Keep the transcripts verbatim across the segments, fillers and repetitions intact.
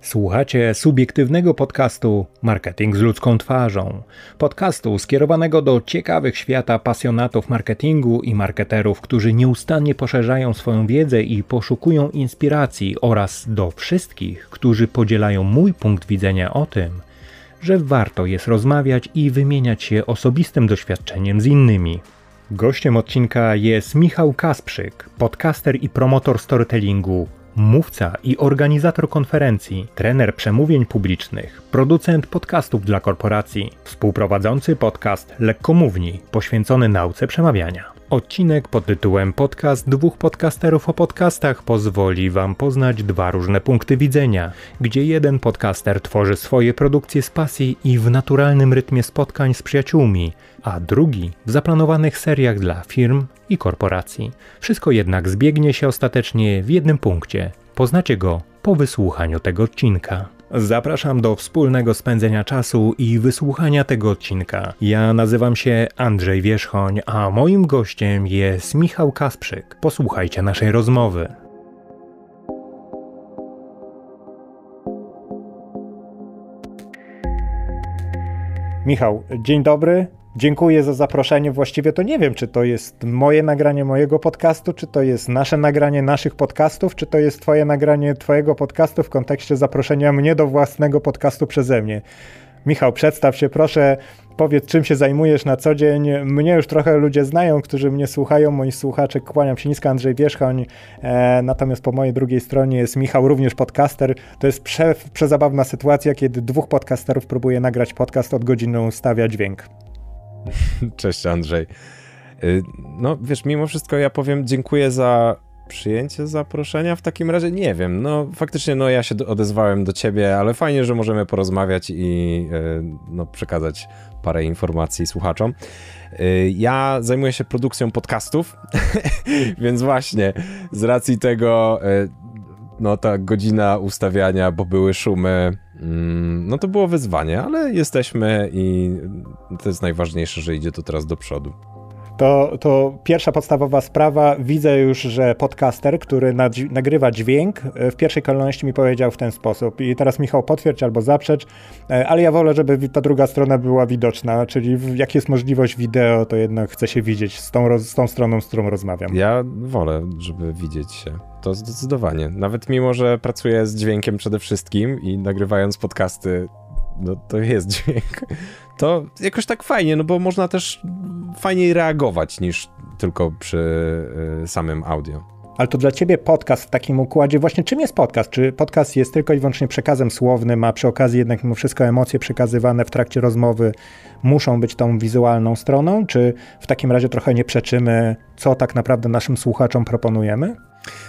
Słuchacie subiektywnego podcastu Marketing z ludzką twarzą. Podcastu skierowanego do ciekawych świata pasjonatów marketingu i marketerów, którzy nieustannie poszerzają swoją wiedzę i poszukują inspiracji, oraz do wszystkich, którzy podzielają mój punkt widzenia o tym, że warto jest rozmawiać i wymieniać się osobistym doświadczeniem z innymi. Gościem odcinka jest Michał Kasprzyk, podcaster i promotor storytellingu, mówca i organizator konferencji, trener przemówień publicznych, producent podcastów dla korporacji, współprowadzący podcast Lekko Mówni, poświęcony nauce przemawiania. Odcinek pod tytułem Podcast dwóch podcasterów o podcastach pozwoli Wam poznać dwa różne punkty widzenia, gdzie jeden podcaster tworzy swoje produkcje z pasji i w naturalnym rytmie spotkań z przyjaciółmi, a drugi w zaplanowanych seriach dla firm i korporacji. Wszystko jednak zbiegnie się ostatecznie w jednym punkcie. Poznacie go po wysłuchaniu tego odcinka. Zapraszam do wspólnego spędzenia czasu i wysłuchania tego odcinka. Ja nazywam się Andrzej Wierzchoń, a moim gościem jest Michał Kasprzyk. Posłuchajcie naszej rozmowy. Michał, dzień dobry. Dziękuję za zaproszenie. Właściwie to nie wiem, czy to jest moje nagranie mojego podcastu, czy to jest nasze nagranie naszych podcastów, czy to jest twoje nagranie twojego podcastu w kontekście zaproszenia mnie do własnego podcastu przeze mnie. Michał, przedstaw się proszę, powiedz, czym się zajmujesz na co dzień. Mnie już trochę ludzie znają, którzy mnie słuchają, moi słuchacze. Kłaniam się nisko, Andrzej Wierzchoń, e, natomiast po mojej drugiej stronie jest Michał, również podcaster. To jest prze, przezabawna sytuacja, kiedy dwóch podcasterów próbuje nagrać podcast, od godziny ustawia dźwięk. Cześć Andrzej. No wiesz, mimo wszystko ja powiem dziękuję za przyjęcie zaproszenia. W takim razie nie wiem, no faktycznie no ja się odezwałem do ciebie, ale fajnie, że możemy porozmawiać i no, przekazać parę informacji słuchaczom. Ja zajmuję się produkcją podcastów, więc właśnie z racji tego no ta godzina ustawiania, bo były szumy, no to było wyzwanie, ale jesteśmy i to jest najważniejsze, że idzie to teraz do przodu. To, to pierwsza podstawowa sprawa. Widzę już, że podcaster, który nadzi- nagrywa dźwięk, w pierwszej kolejności mi powiedział w ten sposób. I teraz Michał, potwierdź albo zaprzecz, ale ja wolę, żeby ta druga strona była widoczna, czyli jak jest możliwość wideo, to jednak chcę się widzieć z tą, roz- z tą stroną, z którą rozmawiam. Ja wolę, żeby widzieć się. To zdecydowanie. Nawet mimo, że pracuję z dźwiękiem przede wszystkim i nagrywając podcasty, no to jest dźwięk. To jakoś tak fajnie, no bo można też fajniej reagować niż tylko przy y, samym audio. Ale to dla ciebie podcast w takim układzie, właśnie czym jest podcast? Czy podcast jest tylko i wyłącznie przekazem słownym, a przy okazji jednak mimo wszystko emocje przekazywane w trakcie rozmowy muszą być tą wizualną stroną? Czy w takim razie trochę nie przeczymy, co tak naprawdę naszym słuchaczom proponujemy?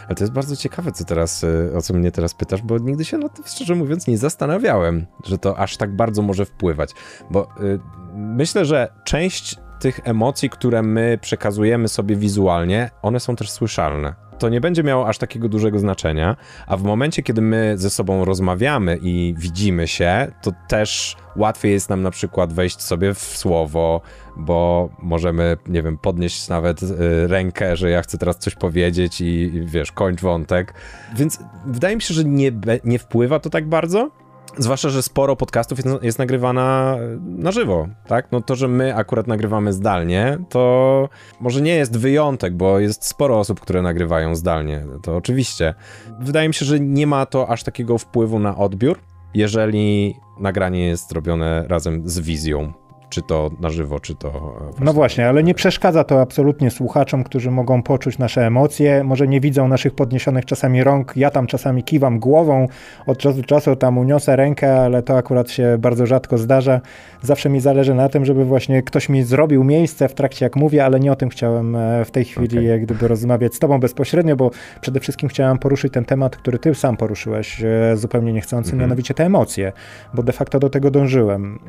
Ale to jest bardzo ciekawe, co teraz, o co mnie teraz pytasz, bo nigdy się nad tym, szczerze mówiąc, nie zastanawiałem, że to aż tak bardzo może wpływać, bo y, myślę, że część tych emocji, które my przekazujemy sobie wizualnie, one są też słyszalne. To nie będzie miało aż takiego dużego znaczenia, a w momencie, kiedy my ze sobą rozmawiamy i widzimy się, to też łatwiej jest nam na przykład wejść sobie w słowo, bo możemy, nie wiem, podnieść nawet y, rękę, że ja chcę teraz coś powiedzieć i, i wiesz, kończ wątek. Więc wydaje mi się, że nie, nie wpływa to tak bardzo. Zwłaszcza, że sporo podcastów jest, jest nagrywana na żywo, tak? No to, że my akurat nagrywamy zdalnie, to może nie jest wyjątek, bo jest sporo osób, które nagrywają zdalnie, to oczywiście. Wydaje mi się, że nie ma to aż takiego wpływu na odbiór, jeżeli nagranie jest robione razem z wizją. Czy to na żywo, czy to... No właśnie, ale nie przeszkadza to absolutnie słuchaczom, którzy mogą poczuć nasze emocje, może nie widzą naszych podniesionych czasami rąk, ja tam czasami kiwam głową, od czasu do czasu tam uniosę rękę, ale to akurat się bardzo rzadko zdarza. Zawsze mi zależy na tym, żeby właśnie ktoś mi zrobił miejsce w trakcie, jak mówię, ale nie o tym chciałem w tej chwili okay. jak gdyby rozmawiać z tobą bezpośrednio, bo przede wszystkim chciałem poruszyć ten temat, który ty sam poruszyłeś zupełnie niechcący, mm-hmm. mianowicie te emocje, bo de facto do tego dążyłem.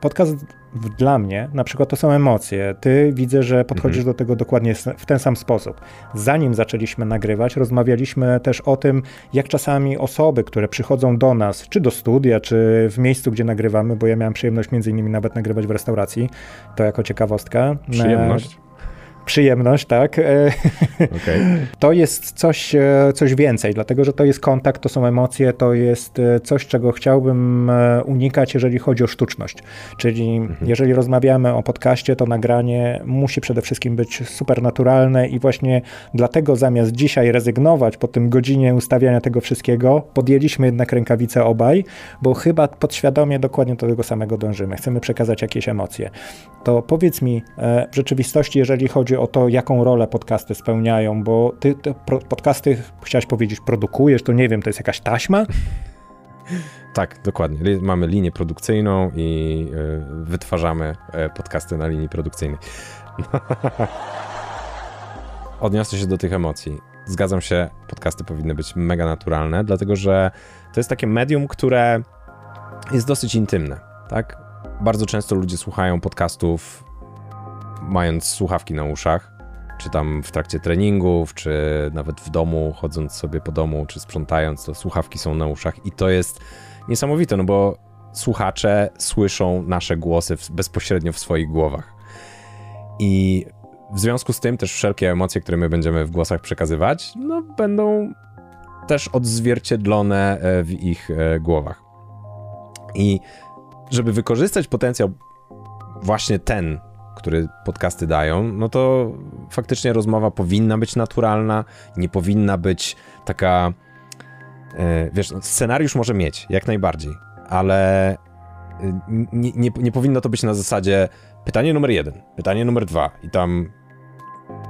Podcast dla mnie na przykład to są emocje. Ty widzę, że podchodzisz mm-hmm. do tego dokładnie w ten sam sposób. Zanim zaczęliśmy nagrywać, rozmawialiśmy też o tym, jak czasami osoby, które przychodzą do nas, czy do studia, czy w miejscu, gdzie nagrywamy, bo ja miałem przyjemność między innymi nawet nagrywać w restauracji, to jako ciekawostka. Przyjemność. przyjemność, tak? Okay. To jest coś, coś więcej, dlatego że to jest kontakt, to są emocje, to jest coś, czego chciałbym unikać, jeżeli chodzi o sztuczność. Czyli mhm. jeżeli rozmawiamy o podcaście, to nagranie musi przede wszystkim być super naturalne i właśnie dlatego zamiast dzisiaj rezygnować po tym godzinie ustawiania tego wszystkiego, podjęliśmy jednak rękawice obaj, bo chyba podświadomie dokładnie do tego samego dążymy. Chcemy przekazać jakieś emocje. To powiedz mi w rzeczywistości, jeżeli chodzi o to, jaką rolę podcasty spełniają, bo ty te podcasty, chciałeś powiedzieć, produkujesz, to nie wiem, to jest jakaś taśma? Tak, dokładnie. Mamy linię produkcyjną i wytwarzamy podcasty na linii produkcyjnej. Odniosę się do tych emocji. Zgadzam się, podcasty powinny być mega naturalne, dlatego że to jest takie medium, które jest dosyć intymne, tak? Bardzo często ludzie słuchają podcastów mając słuchawki na uszach, czy tam w trakcie treningów, czy nawet w domu, chodząc sobie po domu, czy sprzątając, to słuchawki są na uszach i to jest niesamowite, no bo słuchacze słyszą nasze głosy w, bezpośrednio w swoich głowach. I w związku z tym też wszelkie emocje, które my będziemy w głosach przekazywać, no będą też odzwierciedlone w ich głowach. I żeby wykorzystać potencjał właśnie ten, który podcasty dają, no to faktycznie rozmowa powinna być naturalna, nie powinna być taka, wiesz, scenariusz może mieć, jak najbardziej, ale nie, nie, nie powinno to być na zasadzie pytanie numer jeden, pytanie numer dwa i tam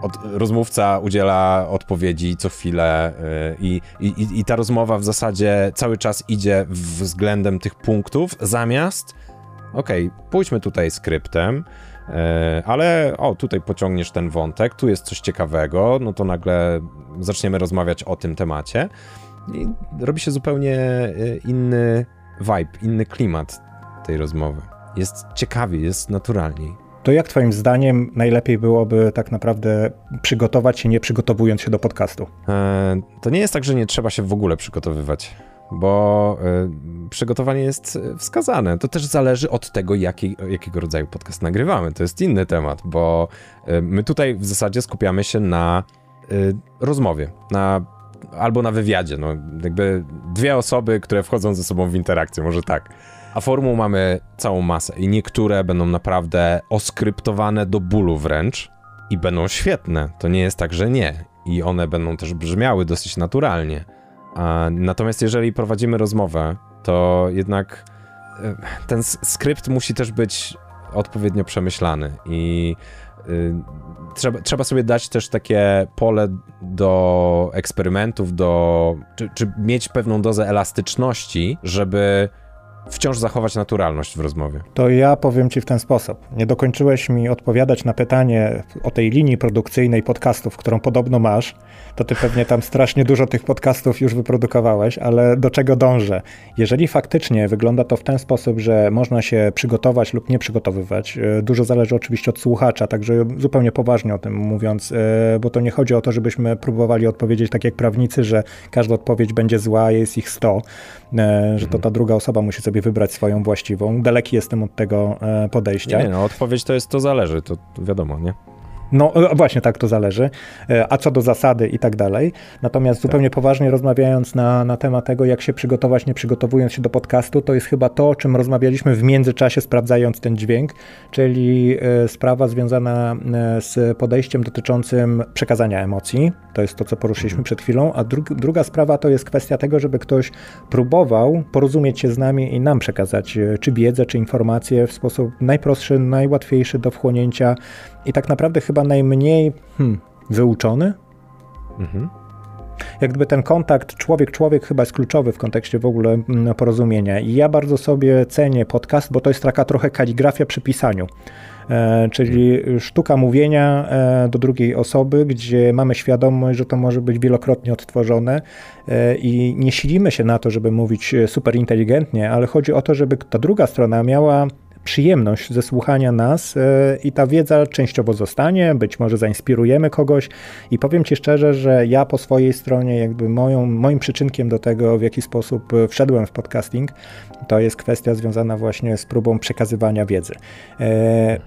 od, rozmówca udziela odpowiedzi co chwilę i, i, i ta rozmowa w zasadzie cały czas idzie względem tych punktów, zamiast okej, okay, pójdźmy tutaj skryptem, ale o, tutaj pociągniesz ten wątek, tu jest coś ciekawego, no to nagle zaczniemy rozmawiać o tym temacie i robi się zupełnie inny vibe, inny klimat tej rozmowy. Jest ciekawiej, jest naturalniej. To jak twoim zdaniem najlepiej byłoby tak naprawdę przygotować się, nie przygotowując się do podcastu? To nie jest tak, że nie trzeba się w ogóle przygotowywać, bo przygotowanie jest wskazane. To też zależy od tego, jaki, jakiego rodzaju podcast nagrywamy. To jest inny temat, bo my tutaj w zasadzie skupiamy się na rozmowie, na, albo na wywiadzie. No, jakby dwie osoby, które wchodzą ze sobą w interakcję, może tak. A formuł mamy całą masę i niektóre będą naprawdę oskryptowane do bólu wręcz i będą świetne. To nie jest tak, że nie. I one będą też brzmiały dosyć naturalnie. Natomiast jeżeli prowadzimy rozmowę, to jednak ten skrypt musi też być odpowiednio przemyślany i trzeba, trzeba sobie dać też takie pole do eksperymentów, do, czy, czy mieć pewną dozę elastyczności, żeby wciąż zachować naturalność w rozmowie. To ja powiem ci w ten sposób. Nie dokończyłeś mi odpowiadać na pytanie o tej linii produkcyjnej podcastów, którą podobno masz, to ty pewnie tam strasznie dużo tych podcastów już wyprodukowałeś, ale do czego dążę? Jeżeli faktycznie wygląda to w ten sposób, że można się przygotować lub nie przygotowywać, dużo zależy oczywiście od słuchacza, także zupełnie poważnie o tym mówiąc, bo to nie chodzi o to, żebyśmy próbowali odpowiedzieć tak jak prawnicy, że każda odpowiedź będzie zła, jest ich sto, że to ta druga osoba musi sobie wybrać swoją właściwą. Daleki jestem od tego podejścia. Nie, no odpowiedź to jest to zależy, to wiadomo, nie? No właśnie, tak to zależy. A co do zasady i tak dalej. Natomiast zupełnie tak. Poważnie rozmawiając na, na temat tego, jak się przygotować, nie przygotowując się do podcastu, to jest chyba to, o czym rozmawialiśmy w międzyczasie, sprawdzając ten dźwięk, czyli sprawa związana z podejściem dotyczącym przekazania emocji. To jest to, co poruszyliśmy przed chwilą. A dru- druga sprawa to jest kwestia tego, żeby ktoś próbował porozumieć się z nami i nam przekazać czy wiedzę, czy informacje w sposób najprostszy, najłatwiejszy do wchłonięcia i tak naprawdę chyba najmniej hmm, wyuczony. Mhm. Jak gdyby ten kontakt człowiek-człowiek chyba jest kluczowy w kontekście w ogóle porozumienia. I ja bardzo sobie cenię podcast, bo to jest taka trochę kaligrafia przy pisaniu. E, czyli sztuka mówienia e, do drugiej osoby, gdzie mamy świadomość, że to może być wielokrotnie odtworzone e, i nie silimy się na to, żeby mówić super inteligentnie, ale chodzi o to, żeby ta druga strona miała przyjemność ze słuchania nas i ta wiedza częściowo zostanie, być może zainspirujemy kogoś i powiem Ci szczerze, że ja po swojej stronie jakby moją, moim przyczynkiem do tego, w jaki sposób wszedłem w podcasting, to jest kwestia związana właśnie z próbą przekazywania wiedzy.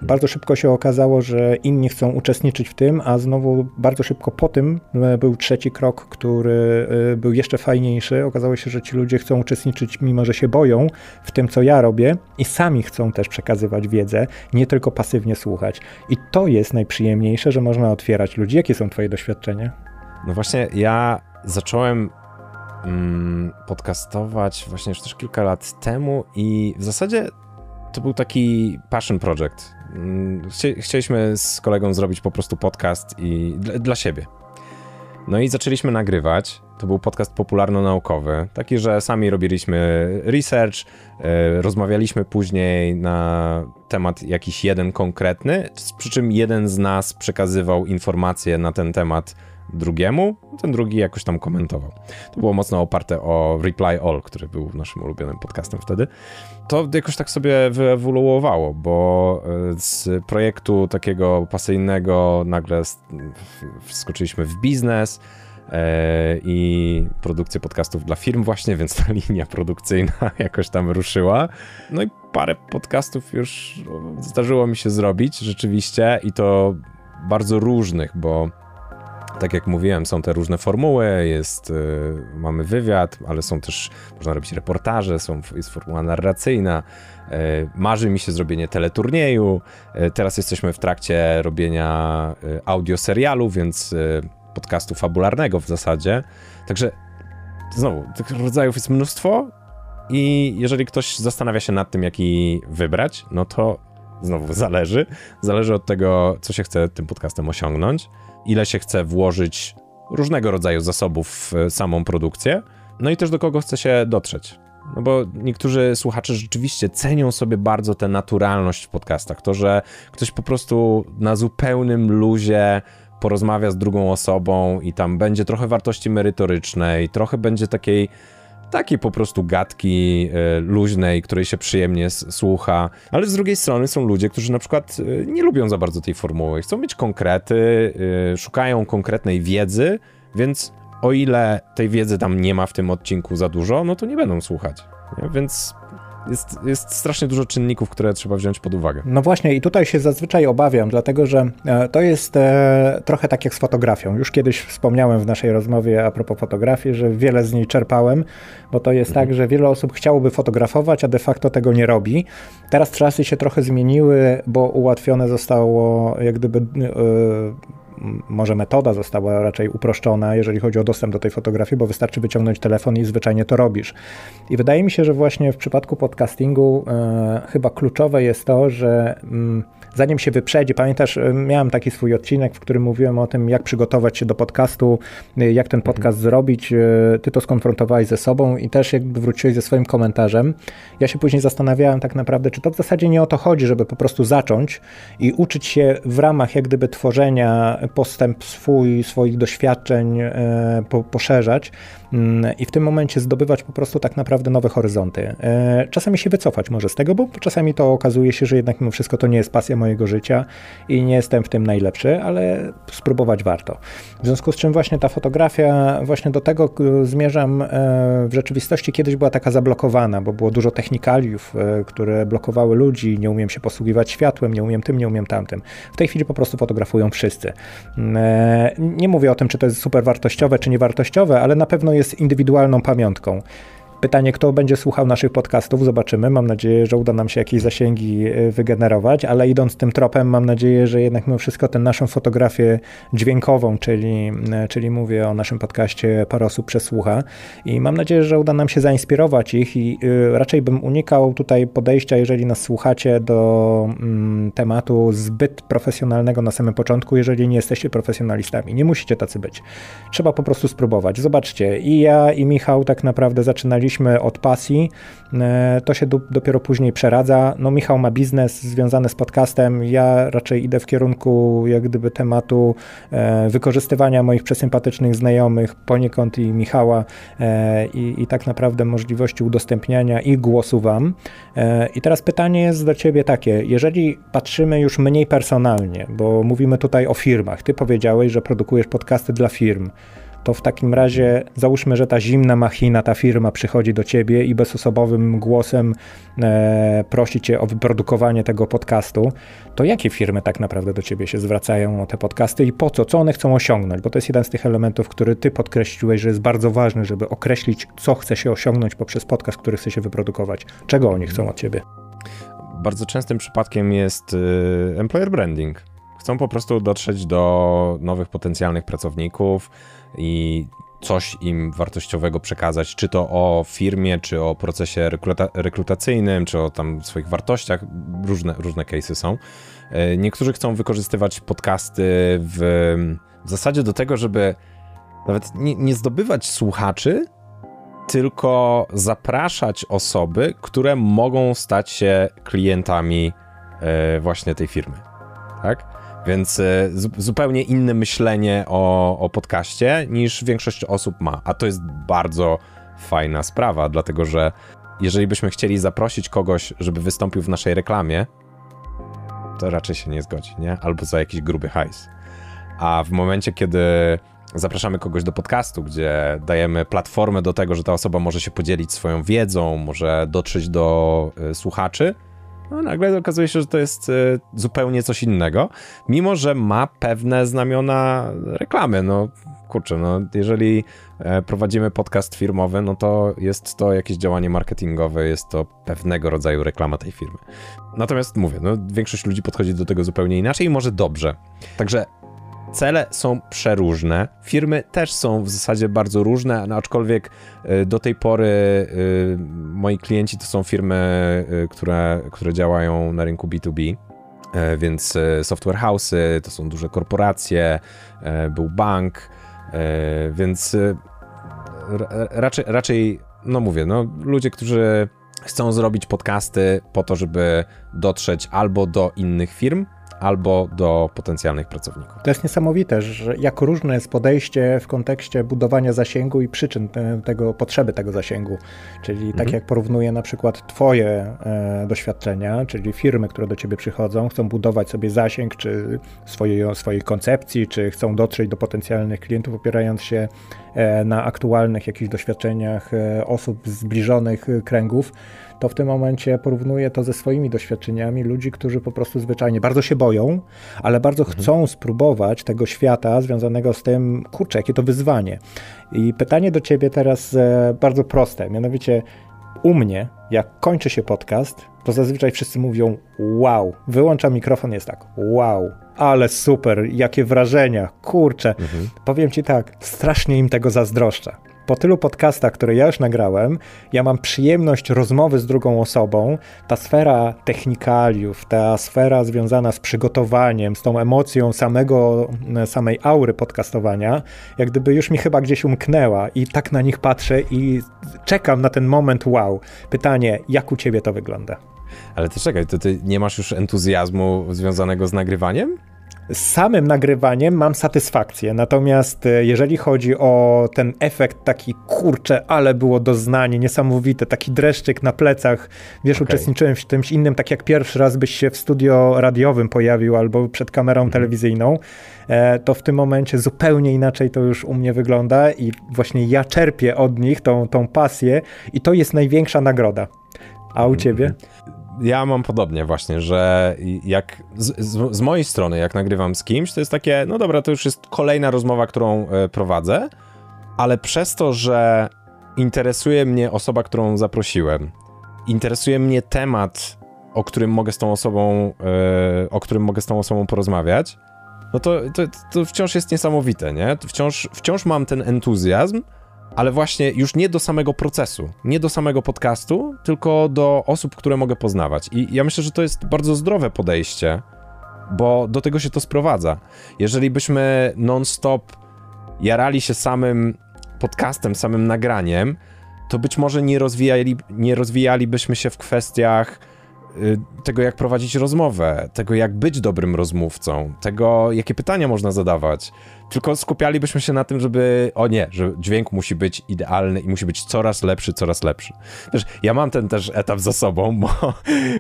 Bardzo szybko się okazało, że inni chcą uczestniczyć w tym, a znowu bardzo szybko po tym był trzeci krok, który był jeszcze fajniejszy. Okazało się, że ci ludzie chcą uczestniczyć, mimo że się boją w tym, co ja robię i sami chcą też przekazywać wiedzę, nie tylko pasywnie słuchać. I to jest najprzyjemniejsze, że można otwierać ludzi. Jakie są Twoje doświadczenia? No właśnie ja zacząłem mm, podcastować właśnie już też kilka lat temu i w zasadzie to był taki passion project. Chcieliśmy z kolegą zrobić po prostu podcast i dla, dla siebie. No i zaczęliśmy nagrywać. To był podcast popularno-naukowy, taki, że sami robiliśmy research, yy, rozmawialiśmy później na temat jakiś jeden konkretny, przy czym jeden z nas przekazywał informacje na ten temat drugiemu, ten drugi jakoś tam komentował. To było mocno oparte o Reply All, który był naszym ulubionym podcastem wtedy. To jakoś tak sobie wyewoluowało, bo z projektu takiego pasyjnego nagle wskoczyliśmy w biznes i produkcję podcastów dla firm właśnie, więc ta linia produkcyjna jakoś tam ruszyła. No i parę podcastów już zdarzyło mi się zrobić rzeczywiście i to bardzo różnych, bo tak jak mówiłem, są te różne formuły, jest, yy, mamy wywiad, ale są też, można robić reportaże, są, jest formuła narracyjna, yy, marzy mi się zrobienie teleturnieju, yy, teraz jesteśmy w trakcie robienia yy, audioserialu, więc yy, podcastu fabularnego w zasadzie, także znowu, tych rodzajów jest mnóstwo i jeżeli ktoś zastanawia się nad tym, jaki wybrać, no to znowu zależy, zależy od tego, co się chce tym podcastem osiągnąć, ile się chce włożyć różnego rodzaju zasobów w samą produkcję, no i też do kogo chce się dotrzeć. No bo niektórzy słuchacze rzeczywiście cenią sobie bardzo tę naturalność w podcastach, to, że ktoś po prostu na zupełnym luzie porozmawia z drugą osobą i tam będzie trochę wartości merytorycznej, trochę będzie takiej takiej po prostu gadki y, luźnej, której się przyjemnie słucha, ale z drugiej strony są ludzie, którzy na przykład y, nie lubią za bardzo tej formuły, chcą mieć konkrety, y, szukają konkretnej wiedzy, więc o ile tej wiedzy tam nie ma w tym odcinku za dużo, no to nie będą słuchać, nie? Więc jest, jest strasznie dużo czynników, które trzeba wziąć pod uwagę. No właśnie i tutaj się zazwyczaj obawiam, dlatego że to jest e, trochę tak jak z fotografią. Już kiedyś wspomniałem w naszej rozmowie a propos fotografii, że wiele z niej czerpałem, bo to jest mhm. tak, że wiele osób chciałoby fotografować, a de facto tego nie robi. Teraz czasy się trochę zmieniły, bo ułatwione zostało jak gdyby... Yy, może metoda została raczej uproszczona, jeżeli chodzi o dostęp do tej fotografii, bo wystarczy wyciągnąć telefon i zwyczajnie to robisz. I wydaje mi się, że właśnie w przypadku podcastingu e, chyba kluczowe jest to, że mm, zanim się wyprzedzi, pamiętasz, miałem taki swój odcinek, w którym mówiłem o tym, jak przygotować się do podcastu, jak ten podcast mhm. zrobić, ty to skonfrontowałeś ze sobą i też jakby wróciłeś ze swoim komentarzem. Ja się później zastanawiałem tak naprawdę, czy to w zasadzie nie o to chodzi, żeby po prostu zacząć i uczyć się w ramach jak gdyby tworzenia postęp swój, swoich doświadczeń e, po, poszerzać e, i w tym momencie zdobywać po prostu tak naprawdę nowe horyzonty. E, czasami się wycofać może z tego, bo czasami to okazuje się, że jednak mimo wszystko to nie jest pasja mojego życia i nie jestem w tym najlepszy, ale spróbować warto. W związku z czym właśnie ta fotografia, właśnie do tego zmierzam, e, w rzeczywistości kiedyś była taka zablokowana, bo było dużo technikaliów, e, które blokowały ludzi, nie umiem się posługiwać światłem, nie umiem tym, nie umiem tamtym. W tej chwili po prostu fotografują wszyscy. Nie mówię o tym, czy to jest super wartościowe, czy niewartościowe, ale na pewno jest indywidualną pamiątką. Pytanie, kto będzie słuchał naszych podcastów, zobaczymy. Mam nadzieję, że uda nam się jakieś zasięgi wygenerować, ale idąc tym tropem, mam nadzieję, że jednak mimo wszystko tę naszą fotografię dźwiękową, czyli, czyli mówię o naszym podcaście, parę osób przesłucha i mam nadzieję, że uda nam się zainspirować ich i raczej bym unikał tutaj podejścia, jeżeli nas słuchacie, do mm, tematu zbyt profesjonalnego na samym początku, jeżeli nie jesteście profesjonalistami. Nie musicie tacy być. Trzeba po prostu spróbować. Zobaczcie, i ja, i Michał tak naprawdę zaczynaliśmy zaczęliśmy od pasji, to się do, dopiero później przeradza. No Michał ma biznes związany z podcastem, ja raczej idę w kierunku jak gdyby tematu e, wykorzystywania moich przesympatycznych znajomych poniekąd i Michała e, i, i tak naprawdę możliwości udostępniania i głosu wam. E, I teraz pytanie jest do ciebie takie, jeżeli patrzymy już mniej personalnie, bo mówimy tutaj o firmach, ty powiedziałeś, że produkujesz podcasty dla firm, to w takim razie załóżmy, że ta zimna machina, ta firma przychodzi do ciebie i bezosobowym głosem e, prosi cię o wyprodukowanie tego podcastu, to jakie firmy tak naprawdę do ciebie się zwracają o te podcasty i po co, co one chcą osiągnąć? Bo to jest jeden z tych elementów, który ty podkreśliłeś, że jest bardzo ważny, żeby określić, co chce się osiągnąć poprzez podcast, który chce się wyprodukować. Czego oni chcą od ciebie? Bardzo częstym przypadkiem jest y, employer branding. Chcą po prostu dotrzeć do nowych potencjalnych pracowników i coś im wartościowego przekazać, czy to o firmie, czy o procesie rekruta- rekrutacyjnym, czy o tam swoich wartościach, różne, różne case'y są. Niektórzy chcą wykorzystywać podcasty w, w zasadzie do tego, żeby nawet nie, nie zdobywać słuchaczy, tylko zapraszać osoby, które mogą stać się klientami właśnie tej firmy, tak? Więc zupełnie inne myślenie o, o podcaście niż większość osób ma, a to jest bardzo fajna sprawa, dlatego że jeżeli byśmy chcieli zaprosić kogoś, żeby wystąpił w naszej reklamie, to raczej się nie zgodzi, nie? Albo za jakiś gruby hajs. A w momencie, kiedy zapraszamy kogoś do podcastu, gdzie dajemy platformę do tego, że ta osoba może się podzielić swoją wiedzą, może dotrzeć do y, słuchaczy, no nagle okazuje się, że to jest zupełnie coś innego, mimo że ma pewne znamiona reklamy. No kurczę, no jeżeli prowadzimy podcast firmowy, no to jest to jakieś działanie marketingowe, jest to pewnego rodzaju reklama tej firmy. Natomiast mówię, no większość ludzi podchodzi do tego zupełnie inaczej i może dobrze. Także cele są przeróżne, firmy też są w zasadzie bardzo różne, no aczkolwiek do tej pory moi klienci to są firmy, które, które działają na rynku B dwa B, więc software house'y, to są duże korporacje, był bank, więc raczej, raczej no mówię, no ludzie, którzy chcą zrobić podcasty po to, żeby dotrzeć albo do innych firm, albo do potencjalnych pracowników. To jest niesamowite, że jak różne jest podejście w kontekście budowania zasięgu i przyczyn tego, potrzeby tego zasięgu. Czyli mhm. tak jak porównuję na przykład twoje e, doświadczenia, czyli firmy, które do ciebie przychodzą, chcą budować sobie zasięg, czy swojej, swojej koncepcji, czy chcą dotrzeć do potencjalnych klientów, opierając się e, na aktualnych jakichś doświadczeniach e, osób z zbliżonych kręgów, to w tym momencie porównuję to ze swoimi doświadczeniami ludzi, którzy po prostu zwyczajnie bardzo się boją, ale bardzo mhm. chcą spróbować tego świata związanego z tym, kurczę, jakie to wyzwanie. I pytanie do ciebie teraz e, bardzo proste, mianowicie u mnie, jak kończy się podcast, to zazwyczaj wszyscy mówią wow, wyłączam mikrofon, jest tak wow, ale super, jakie wrażenia, kurczę. Mhm. Powiem ci tak, strasznie im tego zazdroszczę. Po tylu podcastach, które ja już nagrałem, ja mam przyjemność rozmowy z drugą osobą. Ta sfera technikaliów, ta sfera związana z przygotowaniem, z tą emocją samego, samej aury podcastowania, jak gdyby już mi chyba gdzieś umknęła i tak na nich patrzę i czekam na ten moment wow. Pytanie, jak u ciebie to wygląda? Ale ty czekaj, to ty nie masz już entuzjazmu związanego z nagrywaniem? Z samym nagrywaniem mam satysfakcję, natomiast jeżeli chodzi o ten efekt taki kurczę, ale było doznanie niesamowite, taki dreszczyk na plecach, wiesz, okay. Uczestniczyłem w czymś innym, tak jak pierwszy raz byś się w studio radiowym pojawił albo przed kamerą mm-hmm. telewizyjną, to w tym momencie zupełnie inaczej to już u mnie wygląda i właśnie ja czerpię od nich tą, tą pasję i to jest największa nagroda. A u mm-hmm. ciebie? Ja mam podobnie właśnie, że jak z, z mojej strony, jak nagrywam z kimś, to jest takie, no dobra, to już jest kolejna rozmowa, którą prowadzę, ale przez to, że interesuje mnie osoba, którą zaprosiłem, interesuje mnie temat, o którym mogę z tą osobą, o którym mogę z tą osobą porozmawiać, no to, to, to wciąż jest niesamowite, nie? Wciąż, wciąż mam ten entuzjazm, ale właśnie już nie do samego procesu, nie do samego podcastu, tylko do osób, które mogę poznawać. I ja myślę, że to jest bardzo zdrowe podejście, bo do tego się to sprowadza. Jeżeli byśmy non-stop jarali się samym podcastem, samym nagraniem, to być może nie, rozwijali, nie rozwijalibyśmy się w kwestiach tego, jak prowadzić rozmowę, tego, jak być dobrym rozmówcą, tego, jakie pytania można zadawać. Tylko skupialibyśmy się na tym, żeby, o nie, że dźwięk musi być idealny i musi być coraz lepszy, coraz lepszy. Wiesz, ja mam ten też etap za sobą, bo,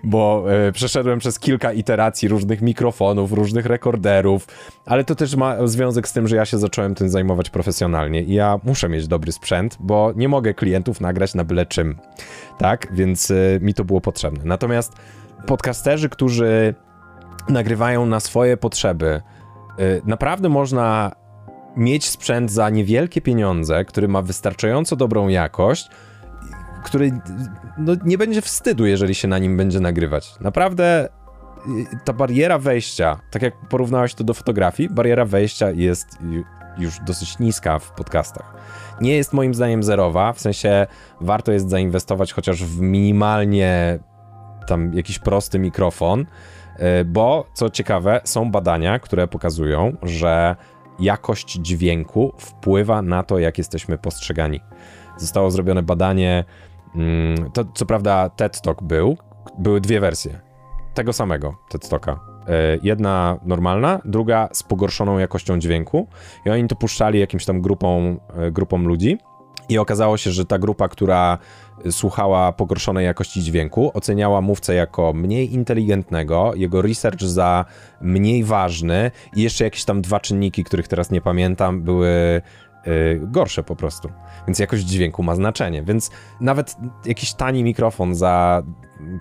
bo yy, przeszedłem przez kilka iteracji różnych mikrofonów, różnych rekorderów, ale to też ma związek z tym, że ja się zacząłem tym zajmować profesjonalnie i ja muszę mieć dobry sprzęt, bo nie mogę klientów nagrać na byle czym, tak? Więc yy, mi to było potrzebne. Natomiast podcasterzy, którzy nagrywają na swoje potrzeby, yy, naprawdę można mieć sprzęt za niewielkie pieniądze, który ma wystarczająco dobrą jakość, który no, nie będzie wstydu, jeżeli się na nim będzie nagrywać. Naprawdę ta bariera wejścia, tak jak porównałeś to do fotografii, bariera wejścia jest już dosyć niska w podcastach. Nie jest moim zdaniem zerowa, w sensie warto jest zainwestować chociaż w minimalnie tam jakiś prosty mikrofon, bo co ciekawe, są badania, które pokazują, że jakość dźwięku wpływa na to, jak jesteśmy postrzegani. Zostało zrobione badanie, to co prawda TED Talk był, były dwie wersje tego samego TED Talka. Jedna normalna, druga z pogorszoną jakością dźwięku i oni to puszczali jakimś tam grupą, grupą ludzi i okazało się, że ta grupa, która słuchała pogorszonej jakości dźwięku, oceniała mówcę jako mniej inteligentnego, jego research za mniej ważny i jeszcze jakieś tam dwa czynniki, których teraz nie pamiętam, były yy, gorsze po prostu. Więc jakość dźwięku ma znaczenie, więc nawet jakiś tani mikrofon za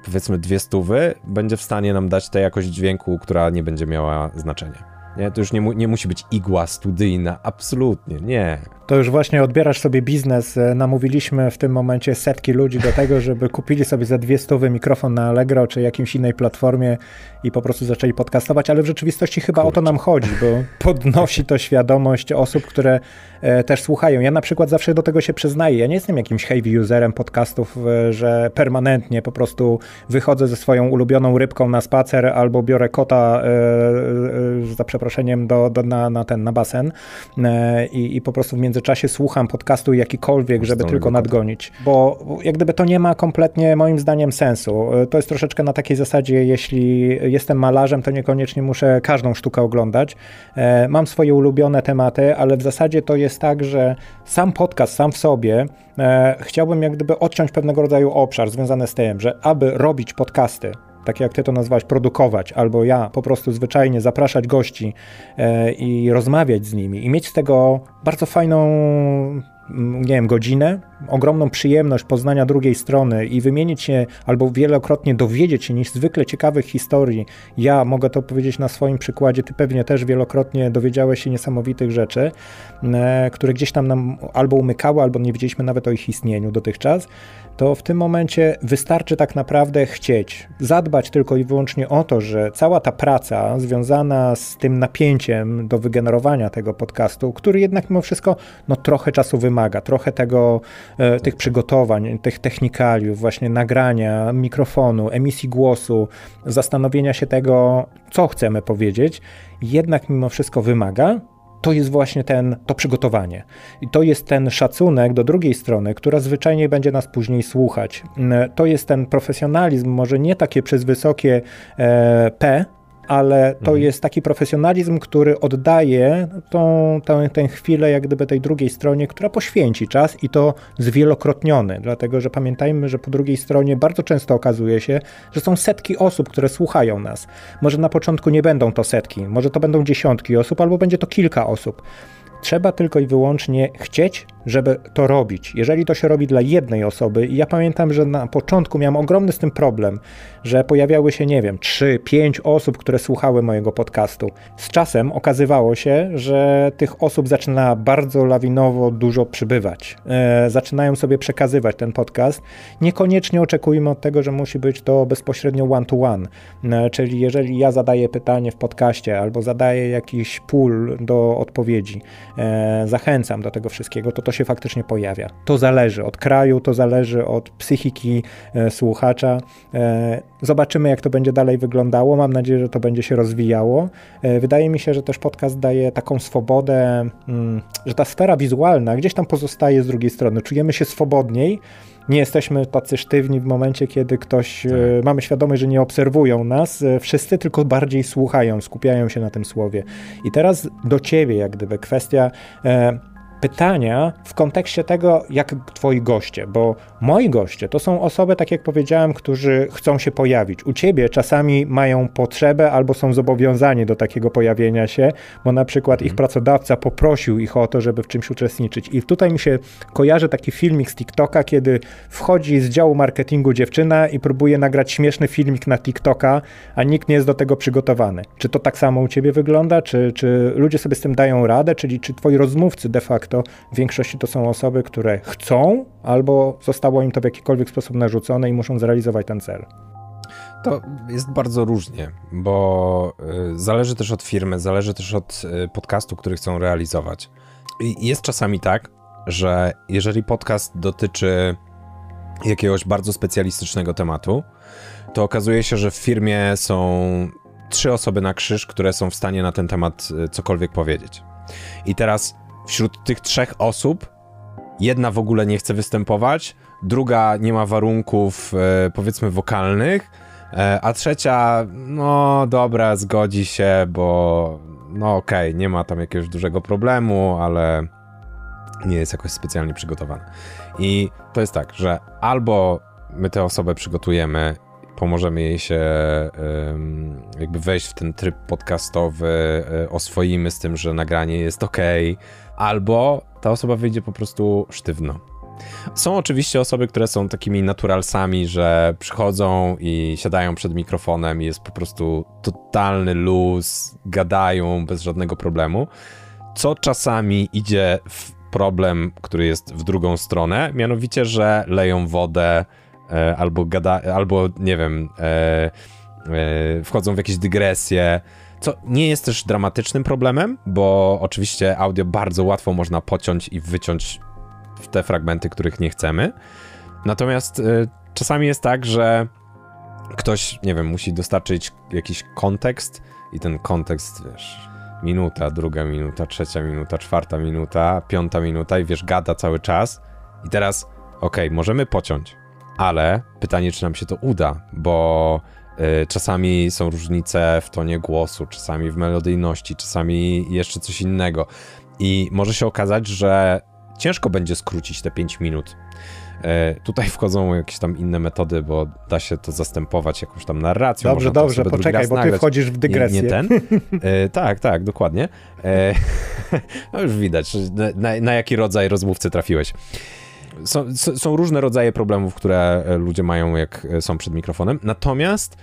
powiedzmy dwie stówy będzie w stanie nam dać tę jakość dźwięku, która nie będzie miała znaczenia. Nie, to już nie, mu, nie musi być igła studyjna, absolutnie, nie. To już właśnie odbierasz sobie biznes. Namówiliśmy w tym momencie setki ludzi do tego, żeby kupili sobie za dwie stówy mikrofon na Allegro czy jakimś innej platformie i po prostu zaczęli podcastować, ale w rzeczywistości chyba Kurczę. O to nam chodzi, bo podnosi to świadomość osób, które e, też słuchają. Ja na przykład zawsze do tego się przyznaję. Ja nie jestem jakimś heavy userem podcastów, e, że permanentnie po prostu wychodzę ze swoją ulubioną rybką na spacer albo biorę kota e, e, za przeproszeniem do, do, na, na ten na basen e, i, i po prostu w międzyczasie słucham podcastu jakikolwiek, żeby tylko nadgonić, bo jak gdyby to nie ma kompletnie moim zdaniem sensu. To jest troszeczkę na takiej zasadzie, jeśli jestem malarzem, to niekoniecznie muszę każdą sztukę oglądać. E, mam swoje ulubione tematy, ale w zasadzie to jest tak, że sam podcast sam w sobie e, chciałbym jak gdyby odciąć pewnego rodzaju obszar związany z tym, że aby robić podcasty, tak jak ty to nazwałeś, produkować, albo ja po prostu zwyczajnie zapraszać gości e, i rozmawiać z nimi i mieć z tego bardzo fajną, nie wiem, godzinę, ogromną przyjemność poznania drugiej strony i wymienić się albo wielokrotnie dowiedzieć się niż zwykle ciekawych historii. Ja mogę to powiedzieć na swoim przykładzie, ty pewnie też wielokrotnie dowiedziałeś się niesamowitych rzeczy, e, które gdzieś tam nam albo umykały, albo nie wiedzieliśmy nawet o ich istnieniu dotychczas. To w tym momencie wystarczy tak naprawdę chcieć, zadbać tylko i wyłącznie o to, że cała ta praca związana z tym napięciem do wygenerowania tego podcastu, który jednak mimo wszystko no, trochę czasu wymaga, trochę tego, e, tych przygotowań, tych technikaliów, właśnie nagrania, mikrofonu, emisji głosu, zastanowienia się tego, co chcemy powiedzieć, jednak mimo wszystko wymaga. To jest właśnie ten, to przygotowanie. I to jest ten szacunek do drugiej strony, która zwyczajnie będzie nas później słuchać. To jest ten profesjonalizm, może nie takie przez wysokie e, P, ale to mhm. jest taki profesjonalizm, który oddaje tą, tą, tę chwilę jak gdyby tej drugiej stronie, która poświęci czas i to zwielokrotniony, dlatego że pamiętajmy, że po drugiej stronie bardzo często okazuje się, że są setki osób, które słuchają nas. Może na początku nie będą to setki, może to będą dziesiątki osób, albo będzie to kilka osób. Trzeba tylko i wyłącznie chcieć, żeby to robić. Jeżeli to się robi dla jednej osoby, i ja pamiętam, że na początku miałem ogromny z tym problem, że pojawiały się, nie wiem, trzy, pięć osób, które słuchały mojego podcastu. Z czasem okazywało się, że tych osób zaczyna bardzo lawinowo dużo przybywać. E, zaczynają sobie przekazywać ten podcast. Niekoniecznie oczekujmy od tego, że musi być to bezpośrednio one-to-one. E, czyli jeżeli ja zadaję pytanie w podcaście albo zadaję jakiś pól do odpowiedzi, e, zachęcam do tego wszystkiego, to to się faktycznie pojawia. To zależy od kraju, to zależy od psychiki e, słuchacza. E, zobaczymy, jak to będzie dalej wyglądało. Mam nadzieję, że to będzie się rozwijało. E, wydaje mi się, że też podcast daje taką swobodę, mm, że ta sfera wizualna gdzieś tam pozostaje z drugiej strony. Czujemy się swobodniej. Nie jesteśmy tacy sztywni w momencie, kiedy ktoś, tak. y, mamy świadomość, że nie obserwują nas, y, wszyscy tylko bardziej słuchają, skupiają się na tym słowie. I teraz do ciebie jak gdyby kwestia y, pytania w kontekście tego, jak twoi goście, bo moi goście to są osoby, tak jak powiedziałem, którzy chcą się pojawić. U ciebie czasami mają potrzebę albo są zobowiązani do takiego pojawienia się, bo na przykład ich pracodawca poprosił ich o to, żeby w czymś uczestniczyć. I tutaj mi się kojarzy taki filmik z TikToka, kiedy wchodzi z działu marketingu dziewczyna i próbuje nagrać śmieszny filmik na TikToka, a nikt nie jest do tego przygotowany. Czy to tak samo u ciebie wygląda? Czy, czy ludzie sobie z tym dają radę? Czyli czy twoi rozmówcy de facto to w większości to są osoby, które chcą albo zostało im to w jakikolwiek sposób narzucone i muszą zrealizować ten cel? To jest bardzo różnie, bo zależy też od firmy, zależy też od podcastu, który chcą realizować. I jest czasami tak, że jeżeli podcast dotyczy jakiegoś bardzo specjalistycznego tematu, to okazuje się, że w firmie są trzy osoby na krzyż, które są w stanie na ten temat cokolwiek powiedzieć. I teraz wśród tych trzech osób jedna w ogóle nie chce występować, druga nie ma warunków, e, powiedzmy, wokalnych, e, a trzecia, no dobra, zgodzi się, bo no okej, okay, nie ma tam jakiegoś dużego problemu, ale nie jest jakoś specjalnie przygotowana. I to jest tak, że albo my tę osobę przygotujemy, pomożemy jej się y, jakby wejść w ten tryb podcastowy, y, oswoimy z tym, że nagranie jest okej, okay, albo ta osoba wyjdzie po prostu sztywno. Są oczywiście osoby, które są takimi naturalsami, że przychodzą i siadają przed mikrofonem i jest po prostu totalny luz, gadają bez żadnego problemu, co czasami idzie w problem, który jest w drugą stronę, mianowicie, że leją wodę, albo gada, albo nie wiem, e, e, wchodzą w jakieś dygresje, co nie jest też dramatycznym problemem, bo oczywiście audio bardzo łatwo można pociąć i wyciąć w te fragmenty, których nie chcemy. Natomiast e, czasami jest tak, że ktoś, nie wiem, musi dostarczyć jakiś kontekst i ten kontekst, wiesz, minuta, druga minuta, trzecia minuta, czwarta minuta, piąta minuta i wiesz, gada cały czas i teraz, okej, okay, możemy pociąć. Ale pytanie, czy nam się to uda, bo y, czasami są różnice w tonie głosu, czasami w melodyjności, czasami jeszcze coś innego. I może się okazać, że ciężko będzie skrócić te pięć minut. Y, tutaj wchodzą jakieś tam inne metody, bo da się to zastępować jakąś tam narracją. Dobrze, można dobrze, poczekaj, bo nagrać. Ty wchodzisz w dygresję. Nie, nie ten? Y, tak, tak, dokładnie. Y, no już widać, na, na jaki rodzaj rozmówcy trafiłeś. Są, są różne rodzaje problemów, które ludzie mają, jak są przed mikrofonem. Natomiast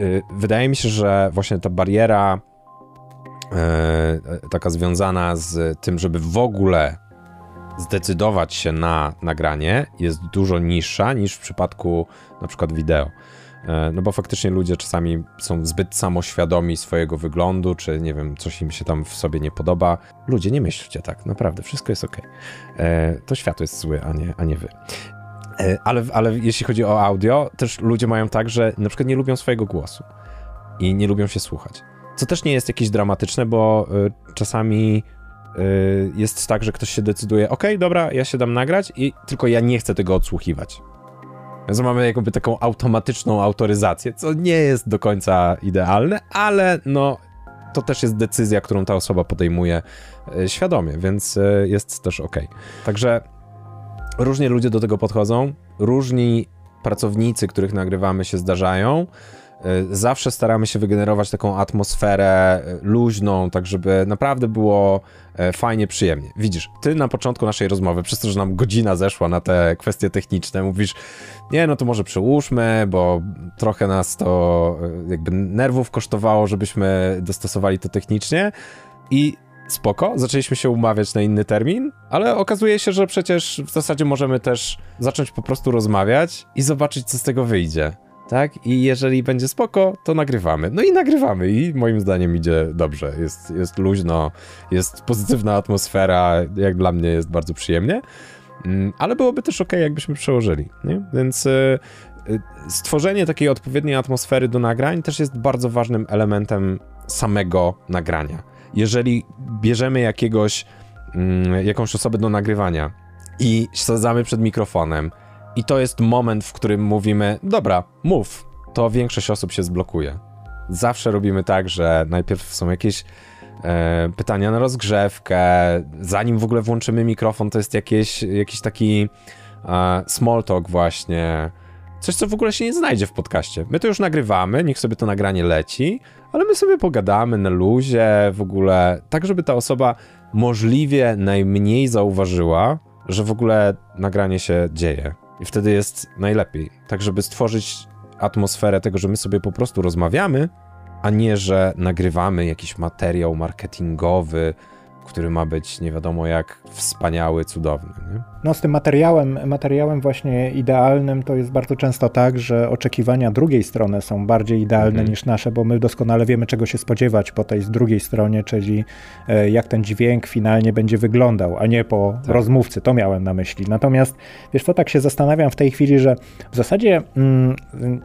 y, wydaje mi się, że właśnie ta bariera y, taka związana z tym, żeby w ogóle zdecydować się na nagranie, jest dużo niższa niż w przypadku na przykład wideo. Y, no bo faktycznie ludzie czasami są zbyt samoświadomi swojego wyglądu, czy nie wiem, coś im się tam w sobie nie podoba. Ludzie, nie myślcie tak, naprawdę, wszystko jest okej. Okay. To świat jest zły, a nie, a nie wy. E, ale, ale jeśli chodzi o audio, też ludzie mają tak, że na przykład nie lubią swojego głosu i nie lubią się słuchać. Co też nie jest jakieś dramatyczne, bo y, czasami y, jest tak, że ktoś się decyduje, okej, okay, dobra, ja się dam nagrać i tylko ja nie chcę tego odsłuchiwać. Więc mamy jakby taką automatyczną autoryzację, co nie jest do końca idealne, ale no to też jest decyzja, którą ta osoba podejmuje świadomie, więc jest też okej. Także różnie ludzie do tego podchodzą, różni pracownicy, których nagrywamy, się zdarzają. Zawsze staramy się wygenerować taką atmosferę luźną, tak żeby naprawdę było fajnie, przyjemnie. Widzisz, ty na początku naszej rozmowy, przez to, że nam godzina zeszła na te kwestie techniczne, mówisz, nie, no to może przyłóżmy, bo trochę nas to jakby nerwów kosztowało, żebyśmy dostosowali to technicznie i spoko, zaczęliśmy się umawiać na inny termin, ale okazuje się, że przecież w zasadzie możemy też zacząć po prostu rozmawiać i zobaczyć, co z tego wyjdzie. tak? I jeżeli będzie spoko, to nagrywamy. No i nagrywamy i moim zdaniem idzie dobrze. Jest, jest luźno, jest pozytywna atmosfera, jak dla mnie jest bardzo przyjemnie, ale byłoby też okej, jakbyśmy przełożyli, nie? Więc stworzenie takiej odpowiedniej atmosfery do nagrań też jest bardzo ważnym elementem samego nagrania. Jeżeli bierzemy jakiegoś, jakąś osobę do nagrywania i sadzamy przed mikrofonem, i to jest moment, w którym mówimy, dobra, mów, to większość osób się zblokuje. Zawsze robimy tak, że najpierw są jakieś e, pytania na rozgrzewkę, zanim w ogóle włączymy mikrofon, to jest jakieś, jakiś taki e, small talk właśnie, coś, co w ogóle się nie znajdzie w podcaście. My to już nagrywamy, niech sobie to nagranie leci, ale my sobie pogadamy na luzie w ogóle, tak żeby ta osoba możliwie najmniej zauważyła, że w ogóle nagranie się dzieje. I wtedy jest najlepiej. Tak, żeby stworzyć atmosferę tego, że my sobie po prostu rozmawiamy, a nie, że nagrywamy jakiś materiał marketingowy, który ma być nie wiadomo jak wspaniały, cudowny. Nie? No z tym materiałem, materiałem właśnie idealnym to jest bardzo często tak, że oczekiwania drugiej strony są bardziej idealne mm-hmm. niż nasze, bo my doskonale wiemy, czego się spodziewać po tej z drugiej stronie, czyli jak ten dźwięk finalnie będzie wyglądał, a nie po tak. rozmówcy, to miałem na myśli. Natomiast wiesz co, tak się zastanawiam w tej chwili, że w zasadzie mm,